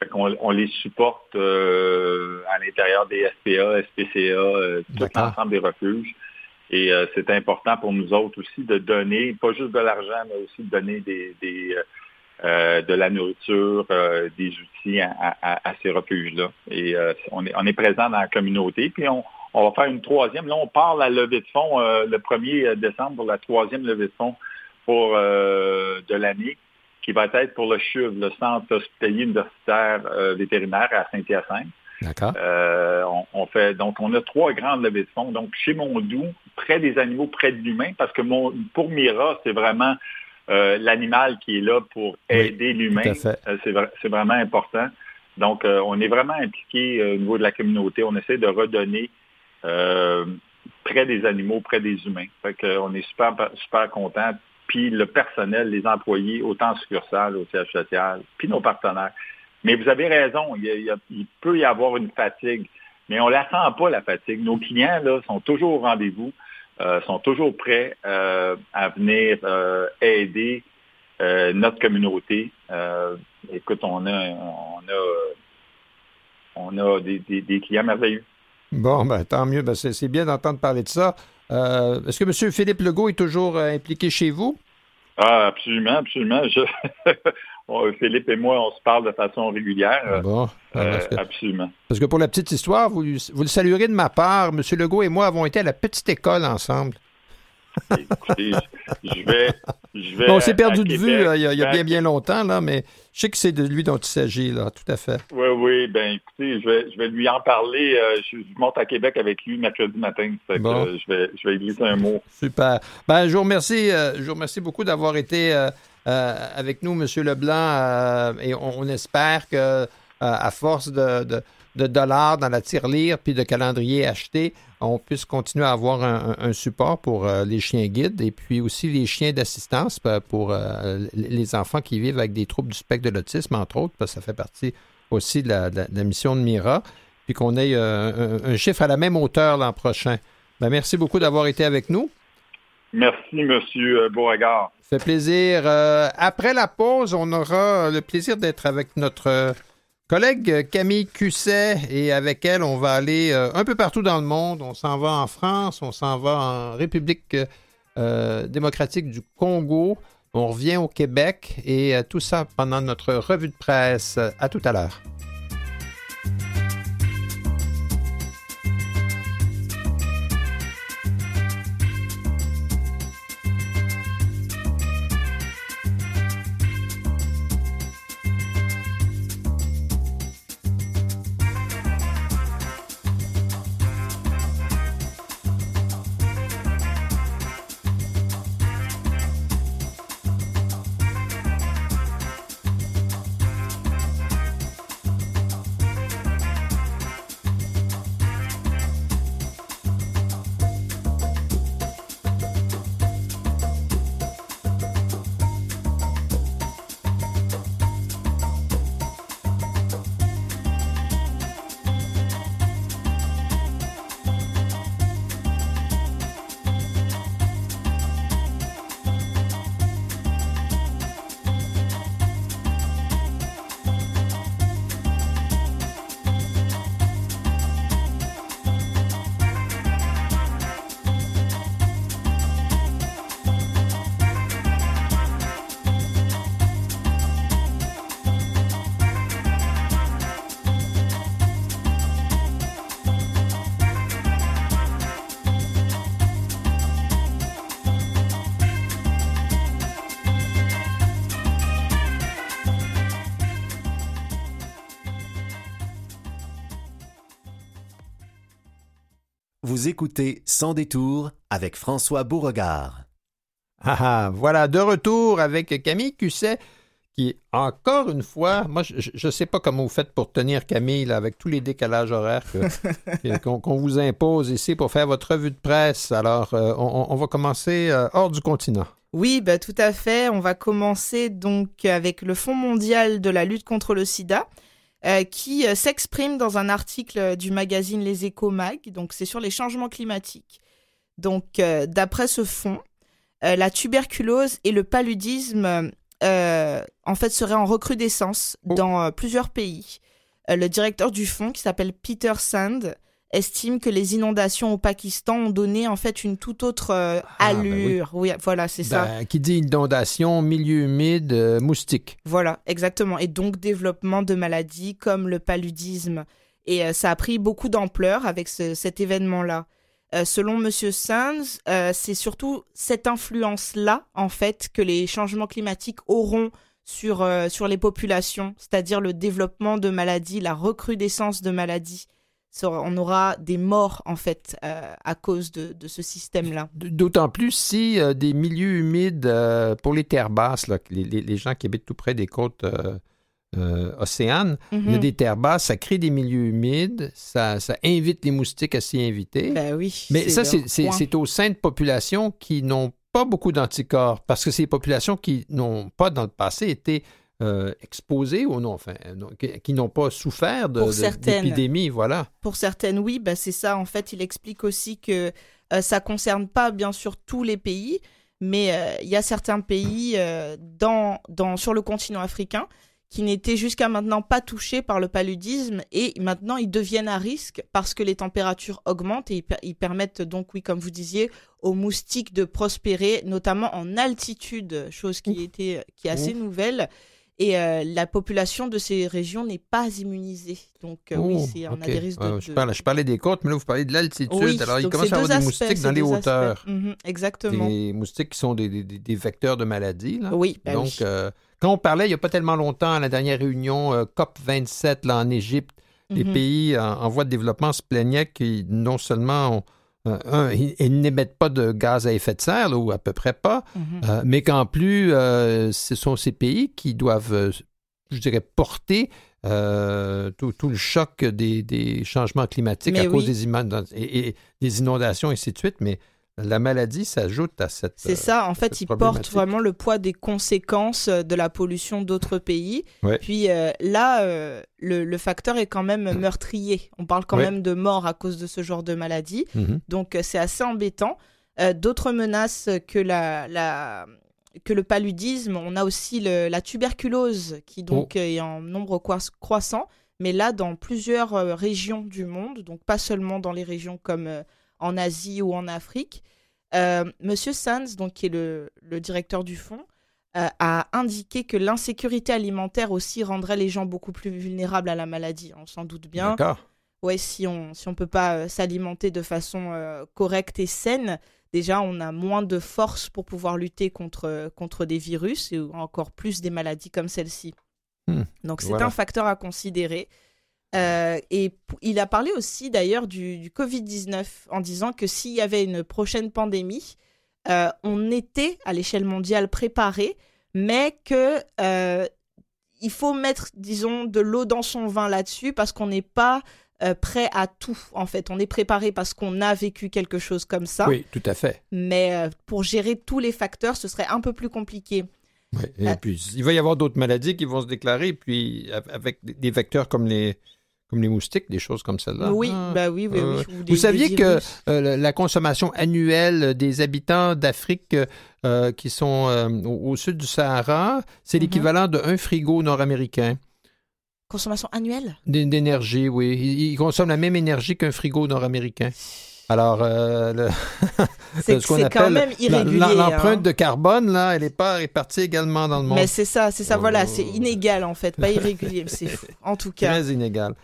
Fait qu'on, on les supporte euh, à l'intérieur des S P A, S P C A, euh, tout l'ensemble des refuges. Et euh, c'est important pour nous autres aussi de donner, pas juste de l'argent, mais aussi de donner des, des, euh, de la nourriture, euh, des outils à, à, à ces refuges-là. Et euh, on, est, on est présent dans la communauté. Puis on, on va faire une troisième. Là, on part la levée de fonds euh, le premier décembre pour la troisième levée de fonds pour, euh, de l'année, qui va être pour le C H U V, le Centre hospitalier universitaire euh, vétérinaire à Saint-Hyacinthe. D'accord. Euh, on, on fait, donc, on a trois grandes levées de fonds. Donc, chez Mondou, près des animaux, près de l'humain, parce que mon, pour Mira, c'est vraiment euh, l'animal qui est là pour aider oui, l'humain. Tout à fait. Euh, c'est, c'est vraiment important. Donc, euh, on est vraiment impliqué euh, au niveau de la communauté. On essaie de redonner euh, près des animaux, près des humains. Fait qu'on est super, super contents. Puis le personnel, les employés, autant en succursale, au siège social, puis nos partenaires. Mais vous avez raison, il, y a, il, y a, il peut y avoir une fatigue, mais on ne la sent pas, la fatigue. Nos clients là, sont toujours au rendez-vous, euh, sont toujours prêts euh, à venir euh, aider euh, notre communauté. Euh, écoute, on a, on a, on a des, des, des clients merveilleux. Bon, ben, tant mieux. Ben, c'est, c'est bien d'entendre parler de ça. Euh, est-ce que M. Philippe Legault est toujours euh, impliqué chez vous? Ah, absolument, absolument. Je... bon, Philippe et moi, on se parle de façon régulière. Bon, euh, parce que, absolument. Parce que pour la petite histoire, vous, vous le saluerez de ma part. M. Legault et moi avons été à la petite école ensemble. Écoutez, je vais, je vais bon, on s'est perdu de Québec, vue là, il, y a, il y a bien, bien longtemps, là, mais je sais que c'est de lui dont il s'agit, là, tout à fait. Oui, oui, bien, écoutez, je vais, je vais lui en parler. Euh, je, je monte à Québec avec lui mercredi matin. Fait bon. que, euh, je vais, je vais lui laisser un mot. Super. Ben, je vous remercie, euh, je vous remercie beaucoup d'avoir été euh, euh, avec nous, M. Leblanc, euh, et on, on espère que, euh, à force de, de de dollars dans la tirelire puis de calendrier acheté, on puisse continuer à avoir un, un support pour euh, les chiens guides et puis aussi les chiens d'assistance pour euh, les enfants qui vivent avec des troubles du spectre de l'autisme, entre autres, parce que ça fait partie aussi de la, de la mission de Mira, puis qu'on ait euh, un, un chiffre à la même hauteur l'an prochain. Ben, merci beaucoup d'avoir été avec nous. Merci, M. Beauregard. Ça fait plaisir. Euh, après la pause, on aura le plaisir d'être avec notre... Euh, collègue Camille Cusset, et avec elle, on va aller euh, un peu partout dans le monde. On s'en va en France, on s'en va en République euh, démocratique du Congo, on revient au Québec et euh, tout ça pendant notre revue de presse. À tout à l'heure. Vous écoutez Sans Détour avec François Beauregard. Ah, ah, voilà, de retour avec Camille Cusset, qui encore une fois, moi je ne sais pas comment vous faites pour tenir Camille là, avec tous les décalages horaires que, qu'on, qu'on vous impose ici pour faire votre revue de presse. Alors, euh, on, on va commencer euh, hors du continent. Oui, bah, tout à fait. On va commencer donc avec le Fonds mondial de la lutte contre le sida. Euh, qui euh, s'exprime dans un article euh, du magazine Les Échos Mag, donc c'est sur les changements climatiques. Donc, euh, d'après ce fonds, euh, la tuberculose et le paludisme, euh, en fait, seraient en recrudescence oh. dans euh, plusieurs pays. Euh, le directeur du fonds, qui s'appelle Peter Sand, estime que les inondations au Pakistan ont donné en fait une toute autre euh, allure. Ah, ben oui. oui, voilà, c'est ben, ça. Qui dit inondation, milieu humide, euh, moustique. Voilà, exactement. Et donc développement de maladies comme le paludisme. Et euh, ça a pris beaucoup d'ampleur avec ce, cet événement-là. Euh, selon M. Sands, euh, c'est surtout cette influence-là en fait que les changements climatiques auront sur, euh, sur les populations, c'est-à-dire le développement de maladies, la recrudescence de maladies. On aura des morts, en fait, euh, à cause de, de ce système-là. D'autant plus si euh, des milieux humides, euh, pour les terres basses, là, les, les gens qui habitent tout près des côtes euh, euh, océanes, mm-hmm. il y a des terres basses, ça crée des milieux humides, ça, ça invite les moustiques à s'y inviter. Ben oui. Mais c'est ça, c'est, c'est, c'est au sein de populations qui n'ont pas beaucoup d'anticorps, parce que c'est des populations qui n'ont pas, dans le passé, été... Euh, exposés ou non, enfin, non, qui, qui n'ont pas souffert de, de, d'épidémie, voilà. Pour certaines, oui, ben c'est ça. En fait, il explique aussi que euh, ça ne concerne pas, bien sûr, tous les pays, mais euh, il y a certains pays euh, dans, dans, sur le continent africain qui n'étaient jusqu'à maintenant pas touchés par le paludisme et maintenant, ils deviennent à risque parce que les températures augmentent et ils, per- ils permettent donc, oui, comme vous disiez, aux moustiques de prospérer, notamment en altitude, chose qui, était, qui est assez Ouf. nouvelle. Et euh, la population de ces régions n'est pas immunisée. Donc, euh, oh, oui, c'est, on okay. a des risques de... Euh, je, parlais, je parlais des côtes, mais là, vous parlez de l'altitude. Oui, alors, il commence à avoir aspects, des moustiques dans les hauteurs. Mmh, exactement. Des moustiques qui sont des, des, des vecteurs de maladies. Là. Oui. Ben donc, oui. Euh, quand on parlait, il n'y a pas tellement longtemps, à la dernière réunion euh, C O P vingt-sept là, en Égypte, mmh. les pays en, en voie de développement se plaignaient qu'ils, non seulement... Ont, Un, ils n'émettent pas de gaz à effet de serre, là, ou à peu près pas, mm-hmm. euh, mais qu'en plus, euh, ce sont ces pays qui doivent, je dirais, porter euh, tout, tout le choc des, des changements climatiques mais à oui. cause des, im- et, et des inondations, et ainsi de suite, mais la maladie s'ajoute à cette C'est ça, en fait, ils portent vraiment le poids des conséquences de la pollution d'autres pays. Ouais. Puis euh, là, euh, le, le facteur est quand même meurtrier. On parle quand ouais. même de mort à cause de ce genre de maladie. Mm-hmm. Donc, c'est assez embêtant. Euh, d'autres menaces que, la, la, que le paludisme, on a aussi le, la tuberculose qui donc oh. est en nombre croissant, mais là, dans plusieurs euh, régions du monde, donc pas seulement dans les régions comme... Euh, en Asie ou en Afrique. Euh, Monsieur Sands, donc, qui est le, le directeur du fonds, euh, a indiqué que l'insécurité alimentaire aussi rendrait les gens beaucoup plus vulnérables à la maladie. On s'en doute bien. D'accord. Ouais, si on si on peut pas euh, s'alimenter de façon euh, correcte et saine, déjà, on a moins de force pour pouvoir lutter contre, contre des virus et encore plus des maladies comme celle-ci. Hmm. Donc, c'est voilà. un facteur à considérer. Euh, et p- il a parlé aussi d'ailleurs du, du covid dix-neuf en disant que s'il y avait une prochaine pandémie, euh, on était à l'échelle mondiale préparé, mais que euh, il faut mettre, disons, de l'eau dans son vin là-dessus parce qu'on n'est pas euh, prêt à tout. En fait, on est préparé parce qu'on a vécu quelque chose comme ça. Oui, tout à fait. Mais euh, pour gérer tous les facteurs, ce serait un peu plus compliqué. Oui. Et euh, puis il va y avoir d'autres maladies qui vont se déclarer, puis avec des vecteurs comme les Comme les moustiques, des choses comme celle-là. Oui, ah, bah oui, oui, oui. Ou des, vous saviez que euh, la consommation annuelle des habitants d'Afrique euh, qui sont euh, au, au sud du Sahara, c'est mm-hmm. l'équivalent d'un frigo nord-américain. Consommation annuelle? D'é- d'énergie, oui. Ils, ils consomment la même énergie qu'un frigo nord-américain. Alors, euh, le c'est, ce qu'on c'est appelle quand même irrégulier, l'em- l'empreinte hein. de carbone, là, elle n'est pas répartie également dans le monde. Mais c'est ça, c'est ça, oh. voilà, c'est inégal en fait, pas irrégulier, mais c'est fou, en tout cas. Très inégal.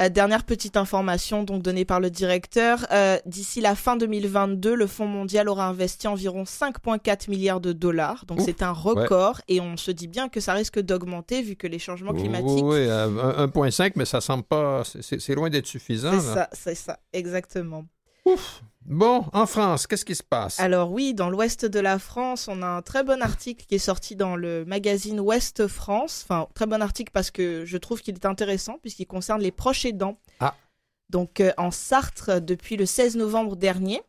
Euh, dernière petite information donc donnée par le directeur, euh, d'ici la fin deux mille vingt-deux, le Fonds mondial aura investi environ cinq virgule quatre milliards de dollars, donc Ouf, c'est un record, ouais. et on se dit bien que ça risque d'augmenter vu que les changements climatiques... Oui, oui, euh, un virgule cinq, mais ça semble pas... C'est, c'est loin d'être suffisant. C'est là. ça, c'est ça, exactement. Ouf. Bon, en France, qu'est-ce qui se passe? Alors oui, dans l'ouest de la France, on a un très bon article qui est sorti dans le magazine Ouest France. Enfin, très bon article parce que je trouve qu'il est intéressant puisqu'il concerne les proches aidants. Ah. Donc euh, en Sarthe, depuis le seize novembre dernier,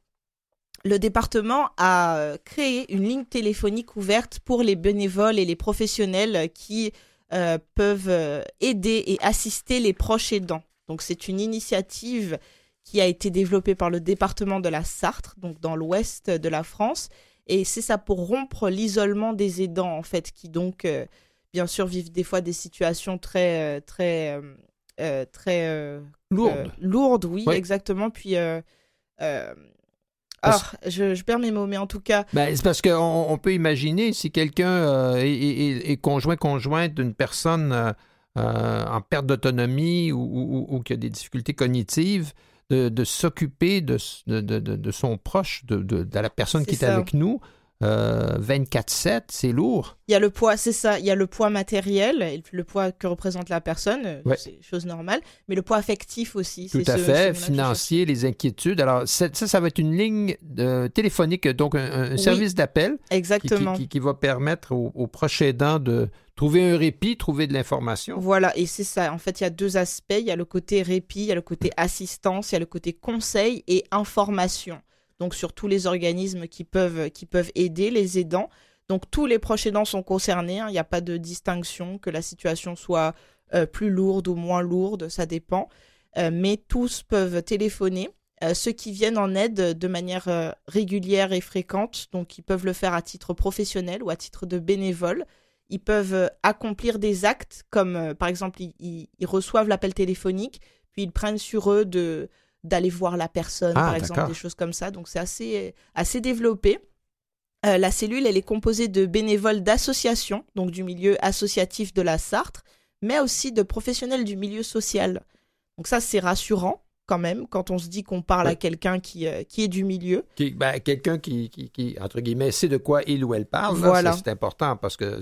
le département a créé une ligne téléphonique ouverte pour les bénévoles et les professionnels qui euh, peuvent aider et assister les proches aidants. Donc c'est une initiative qui a été développé par le département de la Sarthe, donc dans l'ouest de la France. Et c'est ça pour rompre l'isolement des aidants, en fait, qui donc, euh, bien sûr, vivent des fois des situations très... très, euh, très euh, lourdes. Euh, lourdes, oui, oui, exactement. Puis... Euh, euh, Parce... Ah, je, je perds mes mots, mais en tout cas... Ben, c'est parce qu'on on peut imaginer si quelqu'un euh, est, est, est conjoint-conjointe d'une personne euh, euh, en perte d'autonomie ou, ou, ou, ou qui a des difficultés cognitives... De, de s'occuper de, de, de, de son proche, de, de, de la personne c'est qui est ça. Avec nous, euh, vingt-quatre sept, c'est lourd. Il y a le poids, c'est ça, il y a le poids matériel, le poids que représente la personne, ouais. c'est chose normale, mais le poids affectif aussi. Tout c'est à ce, fait, ce financier, les inquiétudes. Alors ça, ça va être une ligne euh, téléphonique, donc un, un service oui, d'appel exactement. Qui, qui, qui va permettre aux, aux proches aidants de trouver un répit, trouver de l'information. Voilà, et c'est ça. En fait, il y a deux aspects. Il y a le côté répit, il y a le côté assistance, il y a le côté conseil et information. Donc, sur tous les organismes qui peuvent, qui peuvent aider les aidants. Donc, tous les proches aidants sont concernés. Hein. Il n'y a pas de distinction, que la situation soit euh, plus lourde ou moins lourde, ça dépend. Euh, mais tous peuvent téléphoner. Euh, ceux qui viennent en aide de manière euh, régulière et fréquente, donc ils peuvent le faire à titre professionnel ou à titre de bénévole. Ils peuvent accomplir des actes comme, euh, par exemple, ils, ils, ils reçoivent l'appel téléphonique, puis ils prennent sur eux de, d'aller voir la personne, ah, par exemple, d'accord. des choses comme ça. Donc, c'est assez, assez développé. Euh, la cellule, elle est composée de bénévoles d'associations, donc du milieu associatif de la Sarthe, mais aussi de professionnels du milieu social. Donc ça, c'est rassurant quand même, quand on se dit qu'on parle ouais. à quelqu'un qui, euh, qui est du milieu. Qui, ben, quelqu'un qui, qui, qui, entre guillemets, sait de quoi il ou elle parle. Voilà. Là, c'est, c'est important parce que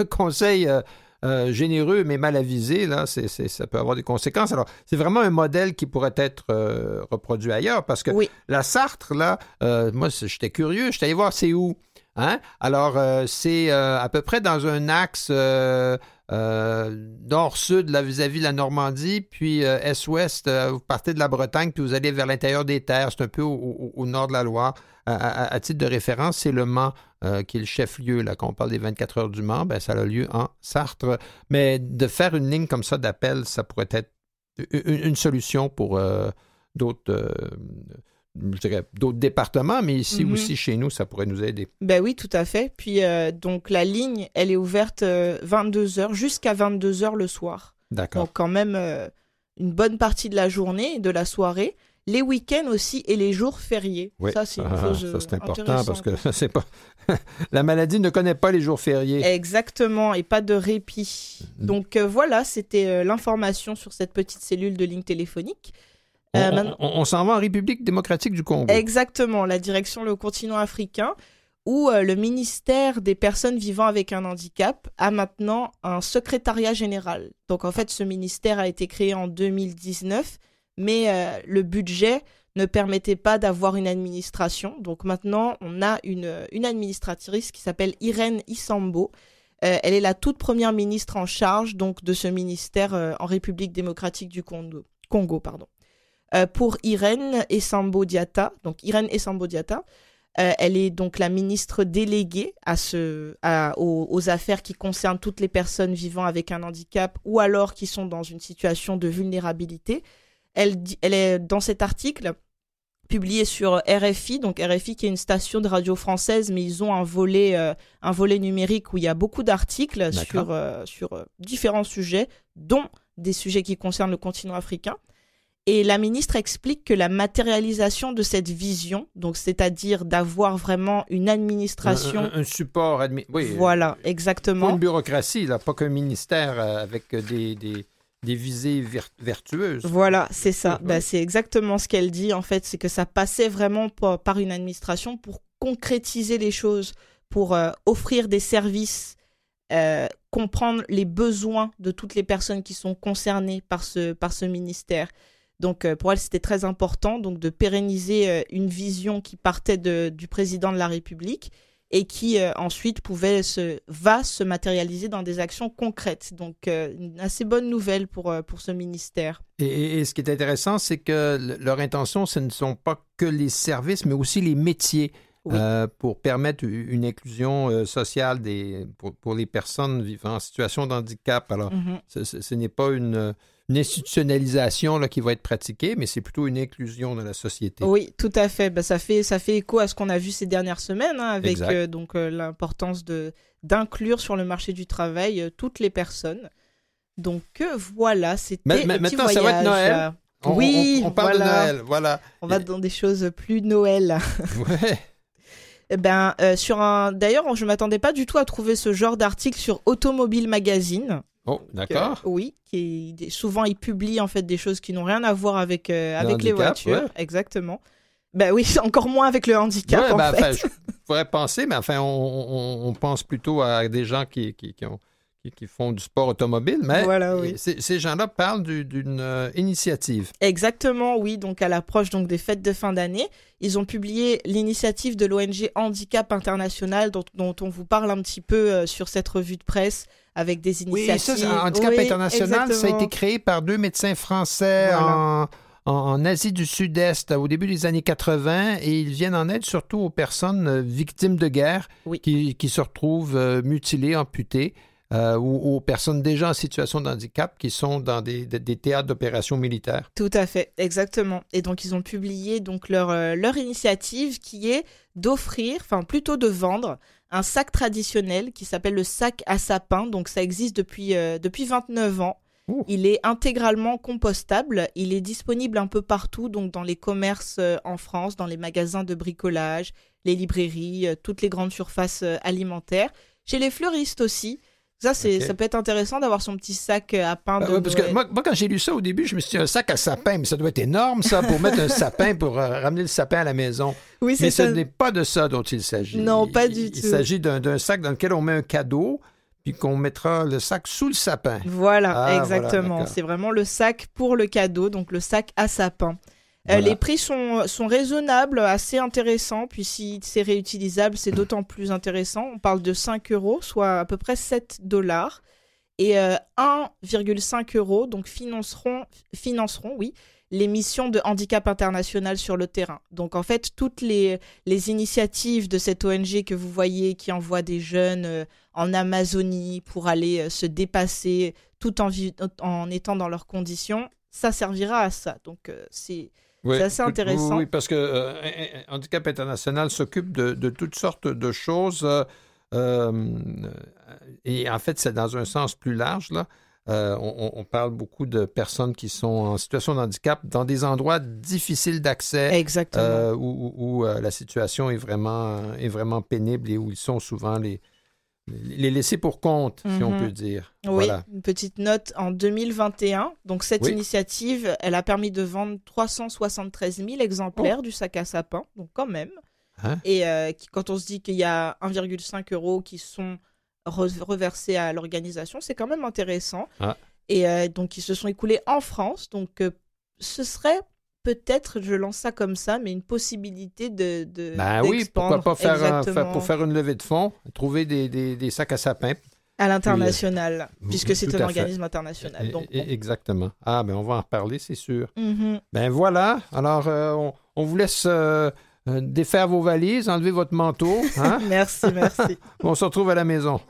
un conseil euh, euh, généreux mais mal avisé, là, c'est, c'est, ça peut avoir des conséquences. Alors, c'est vraiment un modèle qui pourrait être euh, reproduit ailleurs parce que oui. la Sarthe, là, euh, moi, j'étais curieux, j'étais allé voir c'est où. Hein? Alors, euh, c'est euh, à peu près dans un axe... Euh, Euh, nord-sud, là, vis-à-vis de la Normandie, puis euh, est-ouest, euh, vous partez de la Bretagne, puis vous allez vers l'intérieur des terres. C'est un peu au, au, au nord de la Loire. À, à, à titre de référence, c'est le Mans euh, qui est le chef-lieu. Là, quand on parle des vingt-quatre heures du Mans, ben, ça a lieu en Sarthe. Mais de faire une ligne comme ça d'appel, ça pourrait être une, une solution pour euh, d'autres... Euh, je dirais, d'autres départements, mais ici mm-hmm. aussi, chez nous, ça pourrait nous aider. Ben oui, tout à fait. Puis, euh, donc, la ligne, elle est ouverte euh, vingt-deux heures, jusqu'à vingt-deux heures le soir. D'accord. Donc, quand même, euh, une bonne partie de la journée, de la soirée, les week-ends aussi et les jours fériés. Oui. Ça, c'est une ah, chose ça, c'est important parce que c'est pas... la maladie ne connaît pas les jours fériés. Exactement, et pas de répit. Mm-hmm. Donc, euh, voilà, c'était euh, l'information sur cette petite cellule de ligne téléphonique. On, euh, on, on s'en va en République démocratique du Congo. Exactement, la direction le continent africain, où euh, le ministère des personnes vivant avec un handicap a maintenant un secrétariat général. Donc en fait, ce ministère a été créé en deux mille dix-neuf, mais euh, le budget ne permettait pas d'avoir une administration. Donc maintenant, on a une, une administratrice qui s'appelle Irène Esambo. Euh, elle est la toute première ministre en charge donc, de ce ministère euh, en République démocratique du Congo. Congo pardon. Euh, pour Irène Esambo Diata, donc Irène Esambo Diata, euh, elle est donc la ministre déléguée à ce, à, aux, aux affaires qui concernent toutes les personnes vivant avec un handicap ou alors qui sont dans une situation de vulnérabilité. Elle, elle est dans cet article publié sur R F I, donc R F I qui est une station de radio française, mais ils ont un volet, euh, un volet numérique où il y a beaucoup d'articles sur, euh, sur euh, différents sujets, dont des sujets qui concernent le continent africain. Et la ministre explique que la matérialisation de cette vision, donc c'est-à-dire d'avoir vraiment une administration... Un, un, un support... Admi... Oui, voilà, exactement. Une bureaucratie, là, pas qu'un ministère avec des, des, des visées vertueuses. Voilà, c'est ça. Oui. Ben, c'est exactement ce qu'elle dit, en fait. C'est que ça passait vraiment par une administration pour concrétiser les choses, pour euh, offrir des services... Euh, comprendre les besoins de toutes les personnes qui sont concernées par ce, par ce ministère. Donc, euh, pour elle, c'était très important donc, de pérenniser euh, une vision qui partait de, du président de la République et qui, euh, ensuite, pouvait se, va se matérialiser dans des actions concrètes. Donc, euh, une assez bonne nouvelle pour, euh, pour ce ministère. Et, et ce qui est intéressant, c'est que le, leur intention, ce ne sont pas que les services, mais aussi les métiers. Oui. Euh, pour permettre une inclusion euh, sociale des, pour, pour les personnes vivant en situation de handicap. Alors, mm-hmm. ce, ce, ce n'est pas une, une institutionnalisation là, qui va être pratiquée, mais c'est plutôt une inclusion de la société. Oui, tout à fait. Ben, ça fait, ça fait écho à ce qu'on a vu ces dernières semaines, hein, avec euh, donc, euh, l'importance de, d'inclure sur le marché du travail euh, toutes les personnes. Donc, euh, voilà, c'était ma- ma- le petit voyage. Maintenant, ça va être Noël. Euh... On, oui, on, on parle voilà. de Noël, voilà. On va dans des choses plus Noël. Ouais. Ben, euh, sur un... D'ailleurs, je ne m'attendais pas du tout à trouver ce genre d'article sur Automobile Magazine. Oh, d'accord. Que, oui, qui est... souvent, ils publient en fait, des choses qui n'ont rien à voir avec, euh, le avec handicap, les voitures. Ouais. Exactement. Ben oui, encore moins avec le handicap, ouais, en ben, fait. Enfin, je... pourrait penser, mais enfin, on, on, on pense plutôt à des gens qui, qui, qui, ont, qui, qui font du sport automobile, mais voilà, oui. ces, ces gens-là parlent du, d'une euh, initiative. Exactement, oui. Donc, à l'approche donc, des fêtes de fin d'année, ils ont publié l'initiative de l'O N G Handicap International, dont, dont on vous parle un petit peu euh, sur cette revue de presse, avec des initiatives. Oui, ça, Handicap oui, International, exactement. Ça a été créé par deux médecins français voilà. en... en Asie du Sud-Est, au début des années quatre-vingts, et ils viennent en aide surtout aux personnes victimes de guerre oui. qui, qui se retrouvent mutilées, amputées, euh, ou aux personnes déjà en situation de handicap qui sont dans des, des, des théâtres d'opérations militaires. Tout à fait, exactement. Et donc, ils ont publié donc, leur, euh, leur initiative qui est d'offrir, enfin plutôt de vendre, un sac traditionnel qui s'appelle le sac à sapin. Donc, ça existe depuis, euh, depuis vingt-neuf ans. Il est intégralement compostable. Il est disponible un peu partout, donc dans les commerces en France, dans les magasins de bricolage, les librairies, toutes les grandes surfaces alimentaires. Chez les fleuristes aussi. Ça, c'est, okay. ça peut être intéressant d'avoir son petit sac à pain. Bah, de ouais, parce que moi, moi, quand j'ai lu ça au début, je me suis dit, un sac à sapin, mais ça doit être énorme, ça, pour mettre un sapin, pour euh, ramener le sapin à la maison. Oui, c'est mais ça. Ce n'est pas de ça dont il s'agit. Non, pas du il, tout. Il s'agit d'un, d'un sac dans lequel on met un cadeau, puis qu'on mettra le sac sous le sapin. Voilà, ah, exactement. Voilà, c'est vraiment le sac pour le cadeau, donc le sac à sapin. Voilà. Euh, les prix sont, sont raisonnables, assez intéressants, puis si c'est réutilisable, c'est d'autant plus intéressant. On parle de cinq euros, soit à peu près sept dollars, et euh, un virgule cinq euros donc financeront, financeront oui, les missions de Handicap International sur le terrain. Donc, en fait, toutes les, les initiatives de cette O N G que vous voyez qui envoie des jeunes euh, en Amazonie pour aller euh, se dépasser tout en, vi- en étant dans leurs conditions, ça servira à ça. Donc, euh, c'est, oui, c'est assez intéressant. Oui, parce que euh, Handicap International s'occupe de, de toutes sortes de choses. Euh, euh, et en fait, c'est dans un sens plus large, là. Euh, on, on parle beaucoup de personnes qui sont en situation de handicap dans des endroits difficiles d'accès. Exactement. Euh, où, où, où la situation est vraiment, est vraiment pénible et où ils sont souvent les, les laissés pour compte, mm-hmm. si on peut dire. Oui, voilà. Une petite note en deux mille vingt et un. Donc, cette oui. initiative, elle a permis de vendre trois cent soixante-treize mille exemplaires oh. du sac à sapin, donc quand même. Hein? Et euh, quand on se dit qu'il y a un virgule cinq euros qui sont reversé à l'organisation, c'est quand même intéressant. Ah. Et euh, donc, ils se sont écoulés en France. Donc, euh, ce serait peut-être, je lance ça comme ça, mais une possibilité de, de ben d'expandre. Oui, pourquoi pas faire, un, faire, pour faire une levée de fonds, trouver des, des, des sacs à sapin. À l'international, oui, puisque c'est un organisme fait. international. Donc, bon. Exactement. Ah, ben on va en reparler, c'est sûr. Mm-hmm. Ben voilà. Alors, euh, on, on vous laisse... Euh, Euh, défaire vos valises, enlever votre manteau. Hein? Merci, merci. On se retrouve à la maison.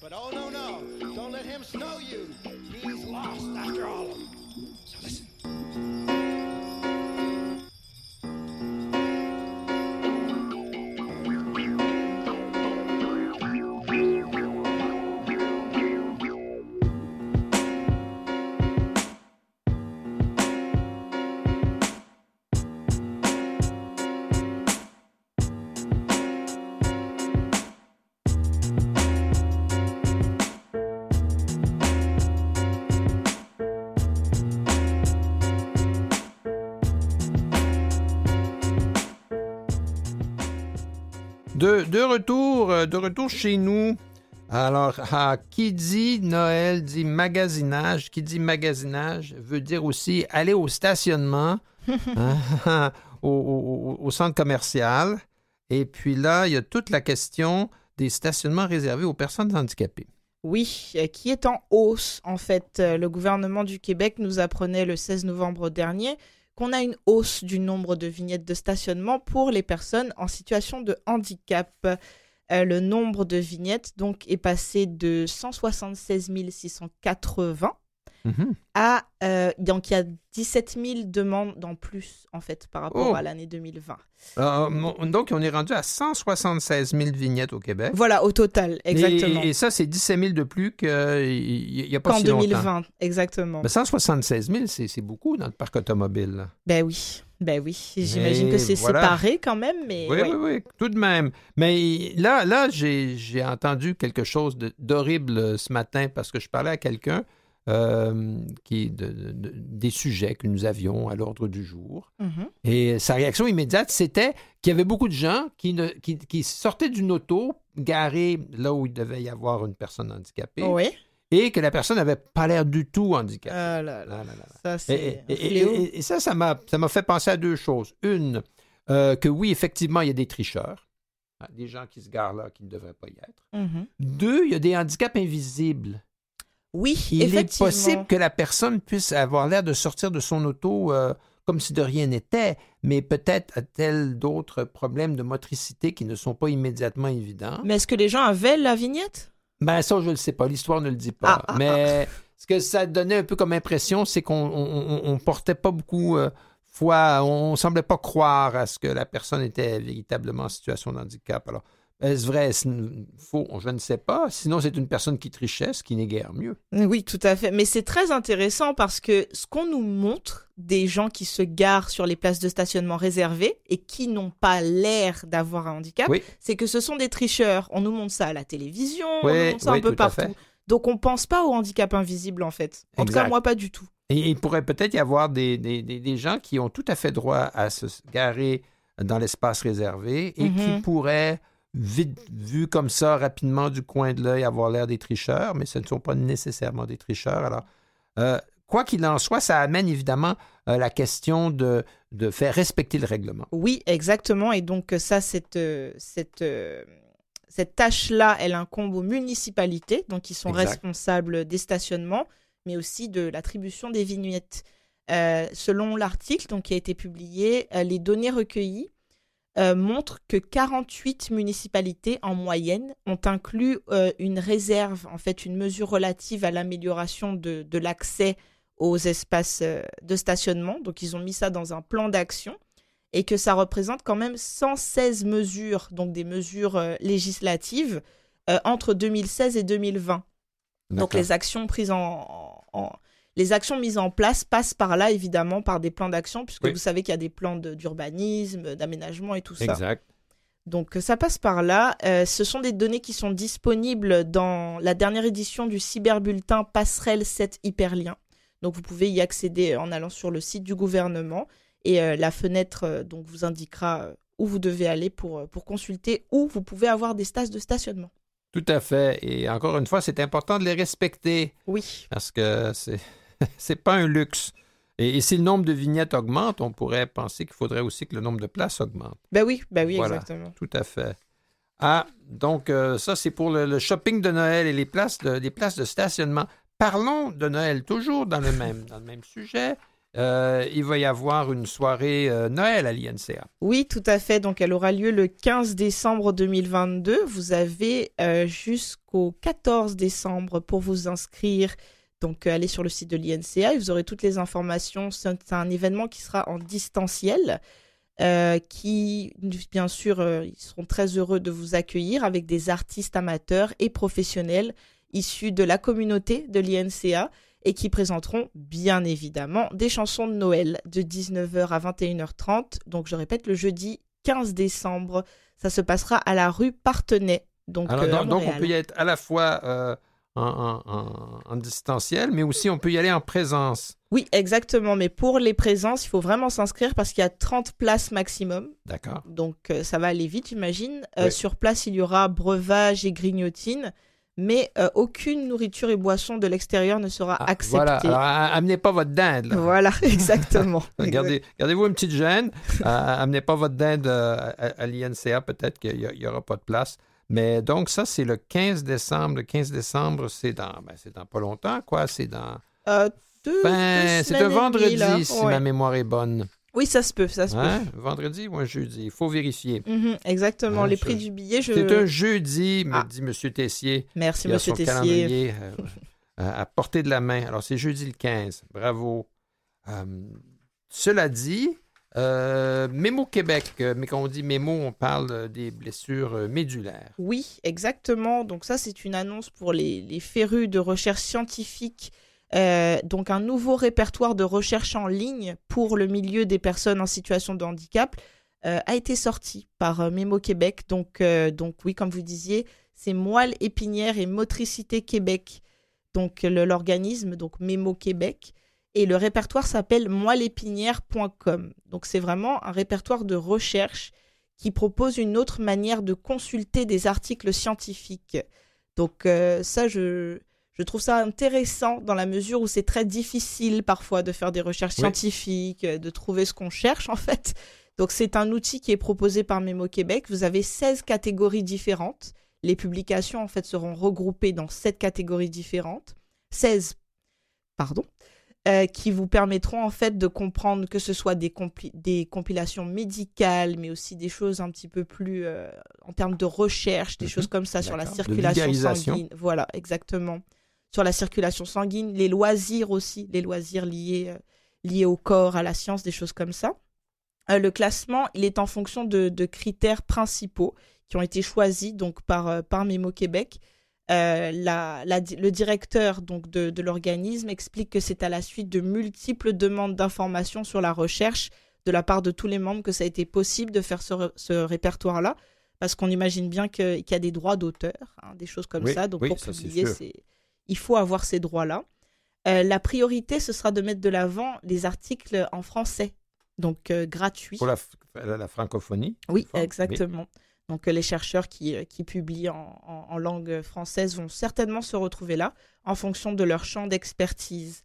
But oh no no, don't let him snow you. He's lost after all. So listen. De, de retour, de retour chez nous. Alors, ah, qui dit Noël dit magasinage. Qui dit magasinage veut dire aussi aller au stationnement, hein, au, au, au centre commercial. Et puis là, il y a toute la question des stationnements réservés aux personnes handicapées. Oui, qui est en hausse, en fait. Le gouvernement du Québec nous apprenait le seize novembre dernier qu'on a une hausse du nombre de vignettes de stationnement pour les personnes en situation de handicap. Euh, le nombre de vignettes donc, est passé de cent soixante-seize mille six cent quatre-vingts mmh. à... Euh, donc, il y a dix-sept mille demandes en plus, en fait, par rapport oh. à l'année deux mille vingt. Euh, donc, on est rendu à cent soixante-seize mille vignettes au Québec. Voilà, au total, exactement. Et, et ça, c'est dix-sept mille de plus qu'il n'y a pas Qu'en si longtemps. En deux mille vingt, exactement. Ben, cent soixante-seize mille, c'est, c'est beaucoup dans le parc automobile. Là. Ben oui, ben oui. J'imagine et que c'est voilà. séparé quand même, mais... Oui, ouais. oui, oui, tout de même. Mais là, là j'ai, j'ai entendu quelque chose de, d'horrible ce matin parce que je parlais à quelqu'un Euh, qui, de, de, des sujets que nous avions à l'ordre du jour. Mm-hmm. Et sa réaction immédiate, c'était qu'il y avait beaucoup de gens qui, ne, qui, qui sortaient d'une auto garée là où il devait y avoir une personne handicapée oui. et que la personne n'avait pas l'air du tout handicapée. Ah là là, ah là, là, là. Ça, c'est et, et, et, et ça, ça m'a, ça m'a fait penser à deux choses. Une, euh, que oui, effectivement, il y a des tricheurs, hein, des gens qui se garent là, qui ne devraient pas y être. Mm-hmm. Deux, il y a des handicaps invisibles. Oui, il est possible que la personne puisse avoir l'air de sortir de son auto euh, comme si de rien n'était, mais peut-être a-t-elle d'autres problèmes de motricité qui ne sont pas immédiatement évidents. Mais est-ce que les gens avaient la vignette? Ben ça, je ne le sais pas. L'histoire ne le dit pas. Ah, mais ah, ah. ce que ça donnait un peu comme impression, c'est qu'on ne portait pas beaucoup euh, foi, on ne semblait pas croire à ce que la personne était véritablement en situation de handicap. Alors, est-ce vrai, est-ce faux? Je ne sais pas. Sinon, c'est une personne qui trichait, ce qui n'est guère mieux. Oui, tout à fait. Mais c'est très intéressant parce que ce qu'on nous montre des gens qui se garent sur les places de stationnement réservées et qui n'ont pas l'air d'avoir un handicap, oui. c'est que ce sont des tricheurs. On nous montre ça à la télévision, oui, on nous montre ça oui, un peu partout. Donc, on ne pense pas au handicap invisible, en fait. En exact. tout cas, moi, pas du tout. Et il pourrait peut-être y avoir des, des, des, des gens qui ont tout à fait droit à se garer dans l'espace réservé et mm-hmm. qui pourraient... vite vu comme ça, rapidement du coin de l'œil, avoir l'air des tricheurs, mais ce ne sont pas nécessairement des tricheurs. Alors, euh, quoi qu'il en soit, ça amène évidemment euh, la question de, de faire respecter le règlement. Oui, exactement. Et donc, ça, cette, cette, cette tâche-là, elle incombe aux municipalités, donc ils sont exact. responsables des stationnements, mais aussi de l'attribution des vignettes. Euh, selon l'article donc, qui a été publié, euh, les données recueillies Euh, montre que quarante-huit municipalités en moyenne ont inclus euh, une réserve, en fait une mesure relative à l'amélioration de, de l'accès aux espaces euh, de stationnement. Donc ils ont mis ça dans un plan d'action et que ça représente quand même cent seize mesures, donc des mesures euh, législatives euh, entre deux mille seize et deux mille vingt. D'accord. Donc les actions prises en, en Les actions mises en place passent par là, évidemment, par des plans d'action, puisque oui. vous savez qu'il y a des plans de, d'urbanisme, d'aménagement et tout ça. Exact. Donc, ça passe par là. Euh, ce sont des données qui sont disponibles dans la dernière édition du cyberbulletin Passerelle sept Hyperlien. Donc, vous pouvez y accéder en allant sur le site du gouvernement. Et euh, la fenêtre euh, donc, vous indiquera où vous devez aller pour, pour consulter où vous pouvez avoir des stages de stationnement. Tout à fait. Et encore une fois, c'est important de les respecter. Oui. Parce que c'est... C'est pas un luxe. Et, et si le nombre de vignettes augmente, on pourrait penser qu'il faudrait aussi que le nombre de places augmente. Ben oui, ben oui, voilà, exactement. Tout à fait. Ah, donc euh, ça, c'est pour le, le shopping de Noël et les places de, les places de stationnement. Parlons de Noël toujours dans le même, dans le même sujet. Euh, il va y avoir une soirée euh, Noël à l'I N C A. Oui, tout à fait. Donc, elle aura lieu le quinze décembre deux mille vingt-deux. Vous avez euh, jusqu'au quatorze décembre pour vous inscrire. Donc, euh, allez sur le site de l'I N C A et vous aurez toutes les informations. C'est un événement qui sera en distanciel. Euh, qui, bien sûr, euh, ils seront très heureux de vous accueillir avec des artistes amateurs et professionnels issus de la communauté de l'I N C A et qui présenteront, bien évidemment, des chansons de Noël de dix-neuf heures à vingt et une heures trente. Donc, je répète, le jeudi quinze décembre, ça se passera à la rue Partenay. Donc, alors, euh, dans, donc on peut y être à la fois... Euh... En, en, en distanciel, mais aussi on peut y aller en présence. Oui, exactement. Mais pour les présences, il faut vraiment s'inscrire parce qu'il y a trente places maximum. D'accord. Donc, euh, ça va aller vite, j'imagine. Euh, oui. Sur place, il y aura breuvage et grignotines, mais euh, aucune nourriture et boisson de l'extérieur ne sera ah, acceptée. Voilà. Alors, amenez pas votre dinde. Là. Voilà, exactement. Gardez, gardez-vous une petite gêne. euh, amenez pas votre dinde euh, à, à l'I N C A. Peut-être qu'il n'y aura pas de place. Mais donc, ça, c'est le quinze décembre. Le quinze décembre, c'est dans, ben, c'est dans pas longtemps, quoi. C'est dans... Euh, deux, ben, deux c'est un vendredi, là, si ouais. ma mémoire est bonne. Oui, ça se peut, ça se hein? peut. Vendredi ou un jeudi, il faut vérifier. Mm-hmm, exactement, hein, les je... prix du billet, je... C'est un jeudi, me ah. dit M. Tessier. Merci, M. Tessier. Il a son calendrier euh, à portée de la main. Alors, c'est jeudi le quinze. Bravo. Euh, cela dit... Euh, Mémo Québec, mais quand on dit Mémo, on parle des blessures médulaires. Oui, exactement. Donc ça, c'est une annonce pour les, les férus de recherche scientifique. Euh, donc un nouveau répertoire de recherche en ligne pour le milieu des personnes en situation de handicap euh, a été sorti par Mémo Québec. Donc, euh, donc oui, comme vous disiez, c'est Moelle Épinière et Motricité Québec, donc le, l'organisme, donc Mémo Québec. Et le répertoire s'appelle moelle épinière point com. Donc, c'est vraiment un répertoire de recherche qui propose une autre manière de consulter des articles scientifiques. Donc, euh, ça, je, je trouve ça intéressant dans la mesure où c'est très difficile parfois de faire des recherches oui. scientifiques, de trouver ce qu'on cherche en fait. Donc, c'est un outil qui est proposé par Mémo Québec. Vous avez seize catégories différentes. Les publications en fait seront regroupées dans sept catégories différentes. seize, pardon. Euh, qui vous permettront en fait de comprendre que ce soit des, compli- des compilations médicales, mais aussi des choses un petit peu plus euh, en termes de recherche, des mm-hmm. choses comme ça. D'accord. Sur la circulation sanguine. Voilà, exactement. Sur la circulation sanguine, les loisirs aussi, les loisirs liés, euh, liés au corps, à la science, des choses comme ça. Euh, le classement, il est en fonction de, de critères principaux qui ont été choisis donc, par, euh, par Mémo Québec. Euh, la, la, le directeur donc, de, de l'organisme explique que c'est à la suite de multiples demandes d'informations sur la recherche de la part de tous les membres que ça a été possible de faire ce, ce répertoire-là, parce qu'on imagine bien que, qu'il y a des droits d'auteur, hein, des choses comme oui, ça. Donc oui, pour ça, publier, c'est c'est, il faut avoir ces droits-là. Euh, la priorité, ce sera de mettre de l'avant les articles en français, donc euh, gratuits. Pour la, la francophonie. Oui, exactement. Mais... Donc, les chercheurs qui, qui publient en, en, en langue française vont certainement se retrouver là, en fonction de leur champ d'expertise.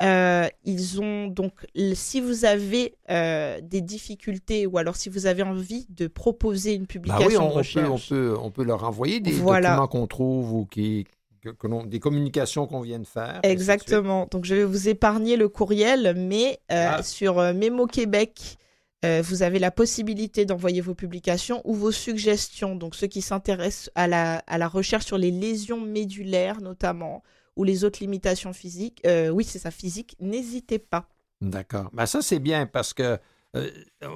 Euh, ils ont donc, si vous avez euh, des difficultés ou alors si vous avez envie de proposer une publication bah oui, on, de recherche... Peut, on, peut, on peut leur envoyer des voilà. documents qu'on trouve ou qui, que, que l'on, des communications qu'on vient de faire. Exactement. Donc, je vais vous épargner le courriel, mais euh, ah. sur euh, Mémo Québec... Euh, vous avez la possibilité d'envoyer vos publications ou vos suggestions. Donc, ceux qui s'intéressent à la, à la recherche sur les lésions médulaires, notamment, ou les autres limitations physiques, euh, oui, c'est ça, physique, n'hésitez pas. D'accord. Ben ça, c'est bien parce que euh,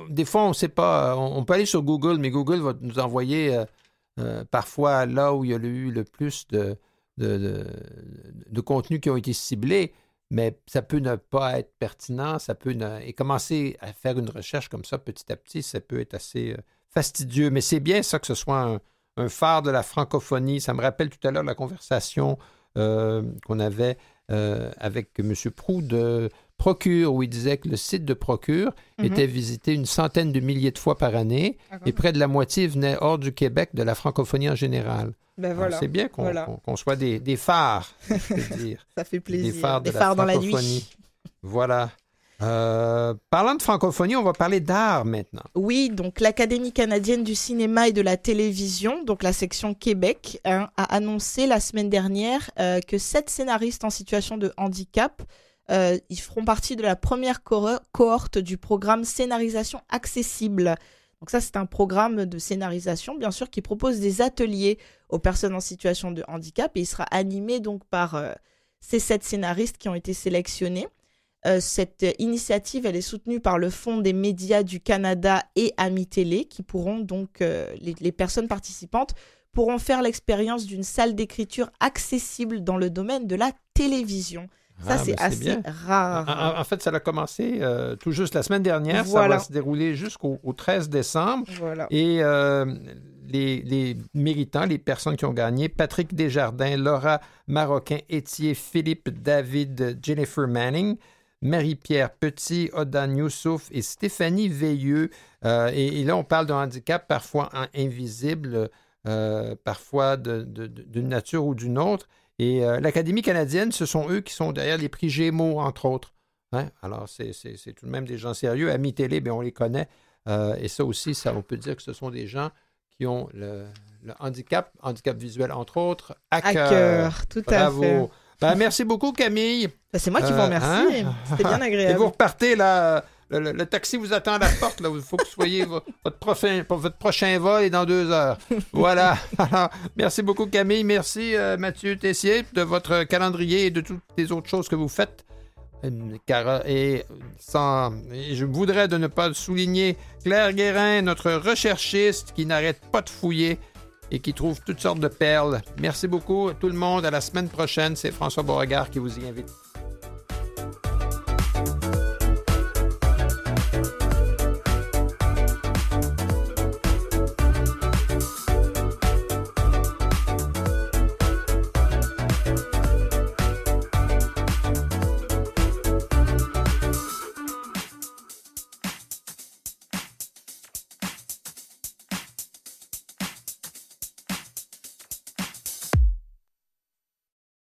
des fois, on ne sait pas, on, on peut aller sur Google, mais Google va nous envoyer euh, euh, parfois là où il y a eu le plus de, de, de, de contenus qui ont été ciblés. Mais ça peut ne pas être pertinent, ça peut ne... et commencer à faire une recherche comme ça petit à petit, ça peut être assez fastidieux. Mais c'est bien ça que ce soit un, un phare de la francophonie. Ça me rappelle tout à l'heure la conversation euh, qu'on avait euh, avec M. Proulx de Procure, où il disait que le site de Procure mm-hmm. était visité une centaine de milliers de fois par année, D'accord. et près de la moitié venait hors du Québec de la francophonie en général. Ben voilà. Alors, c'est bien qu'on, voilà. qu'on, qu'on soit des, des phares, je peux dire. Ça fait plaisir. Des phares, de des phares la dans la nuit. Voilà. Euh, parlant de francophonie, on va parler d'art maintenant. Oui, donc l'Académie canadienne du cinéma et de la télévision, donc la section Québec, hein, a annoncé la semaine dernière euh, que sept scénaristes en situation de handicap Euh, ils feront partie de la première cohorte du programme Scénarisation accessible. Donc ça, c'est un programme de scénarisation, bien sûr, qui propose des ateliers aux personnes en situation de handicap, et il sera animé donc par euh, ces sept scénaristes qui ont été sélectionnés. Euh, cette initiative, elle est soutenue par le Fonds des médias du Canada et Ami Télé, qui pourront donc, euh, les, les personnes participantes pourront faire l'expérience d'une salle d'écriture accessible dans le domaine de la télévision. Ça, ah, c'est ben, assez c'est rare. En, en fait, ça a commencé euh, tout juste la semaine dernière. Voilà. Ça va se dérouler jusqu'au treize décembre. Voilà. Et euh, les, les méritants, les personnes qui ont gagné, Patrick Desjardins, Laura Maroquin-Étier, Philippe David, Jennifer Manning, Marie-Pierre Petit, Odan Youssouf et Stéphanie Veilleux. Euh, et, et là, on parle d'un handicap parfois invisible, euh, parfois de, de, de, d'une nature ou d'une autre. Et euh, l'Académie canadienne, ce sont eux qui sont derrière les prix Gémeaux, entre autres. Hein? Alors, c'est, c'est, c'est tout de même des gens sérieux. Ami Télé, bien, on les connaît. Euh, et ça aussi, ça, on peut dire que ce sont des gens qui ont le, le handicap, handicap visuel, entre autres, à cœur. À cœur, tout Bravo. à fait. Ben, merci beaucoup, Camille. Ben, c'est moi qui vous remercie. Hein? C'était bien agréable. Et vous repartez, là, le, le, le taxi vous attend à la porte. Il faut que vous soyez votre, prochain, votre prochain vol est dans deux heures. Voilà. Alors, merci beaucoup, Camille. Merci, euh, Mathieu Tessier, de votre calendrier et de toutes les autres choses que vous faites. Car, et, sans, et je voudrais de ne pas souligner Claire Guérin, notre recherchiste qui n'arrête pas de fouiller et qui trouve toutes sortes de perles. Merci beaucoup à tout le monde. À la semaine prochaine. C'est François Beauregard qui vous y invite.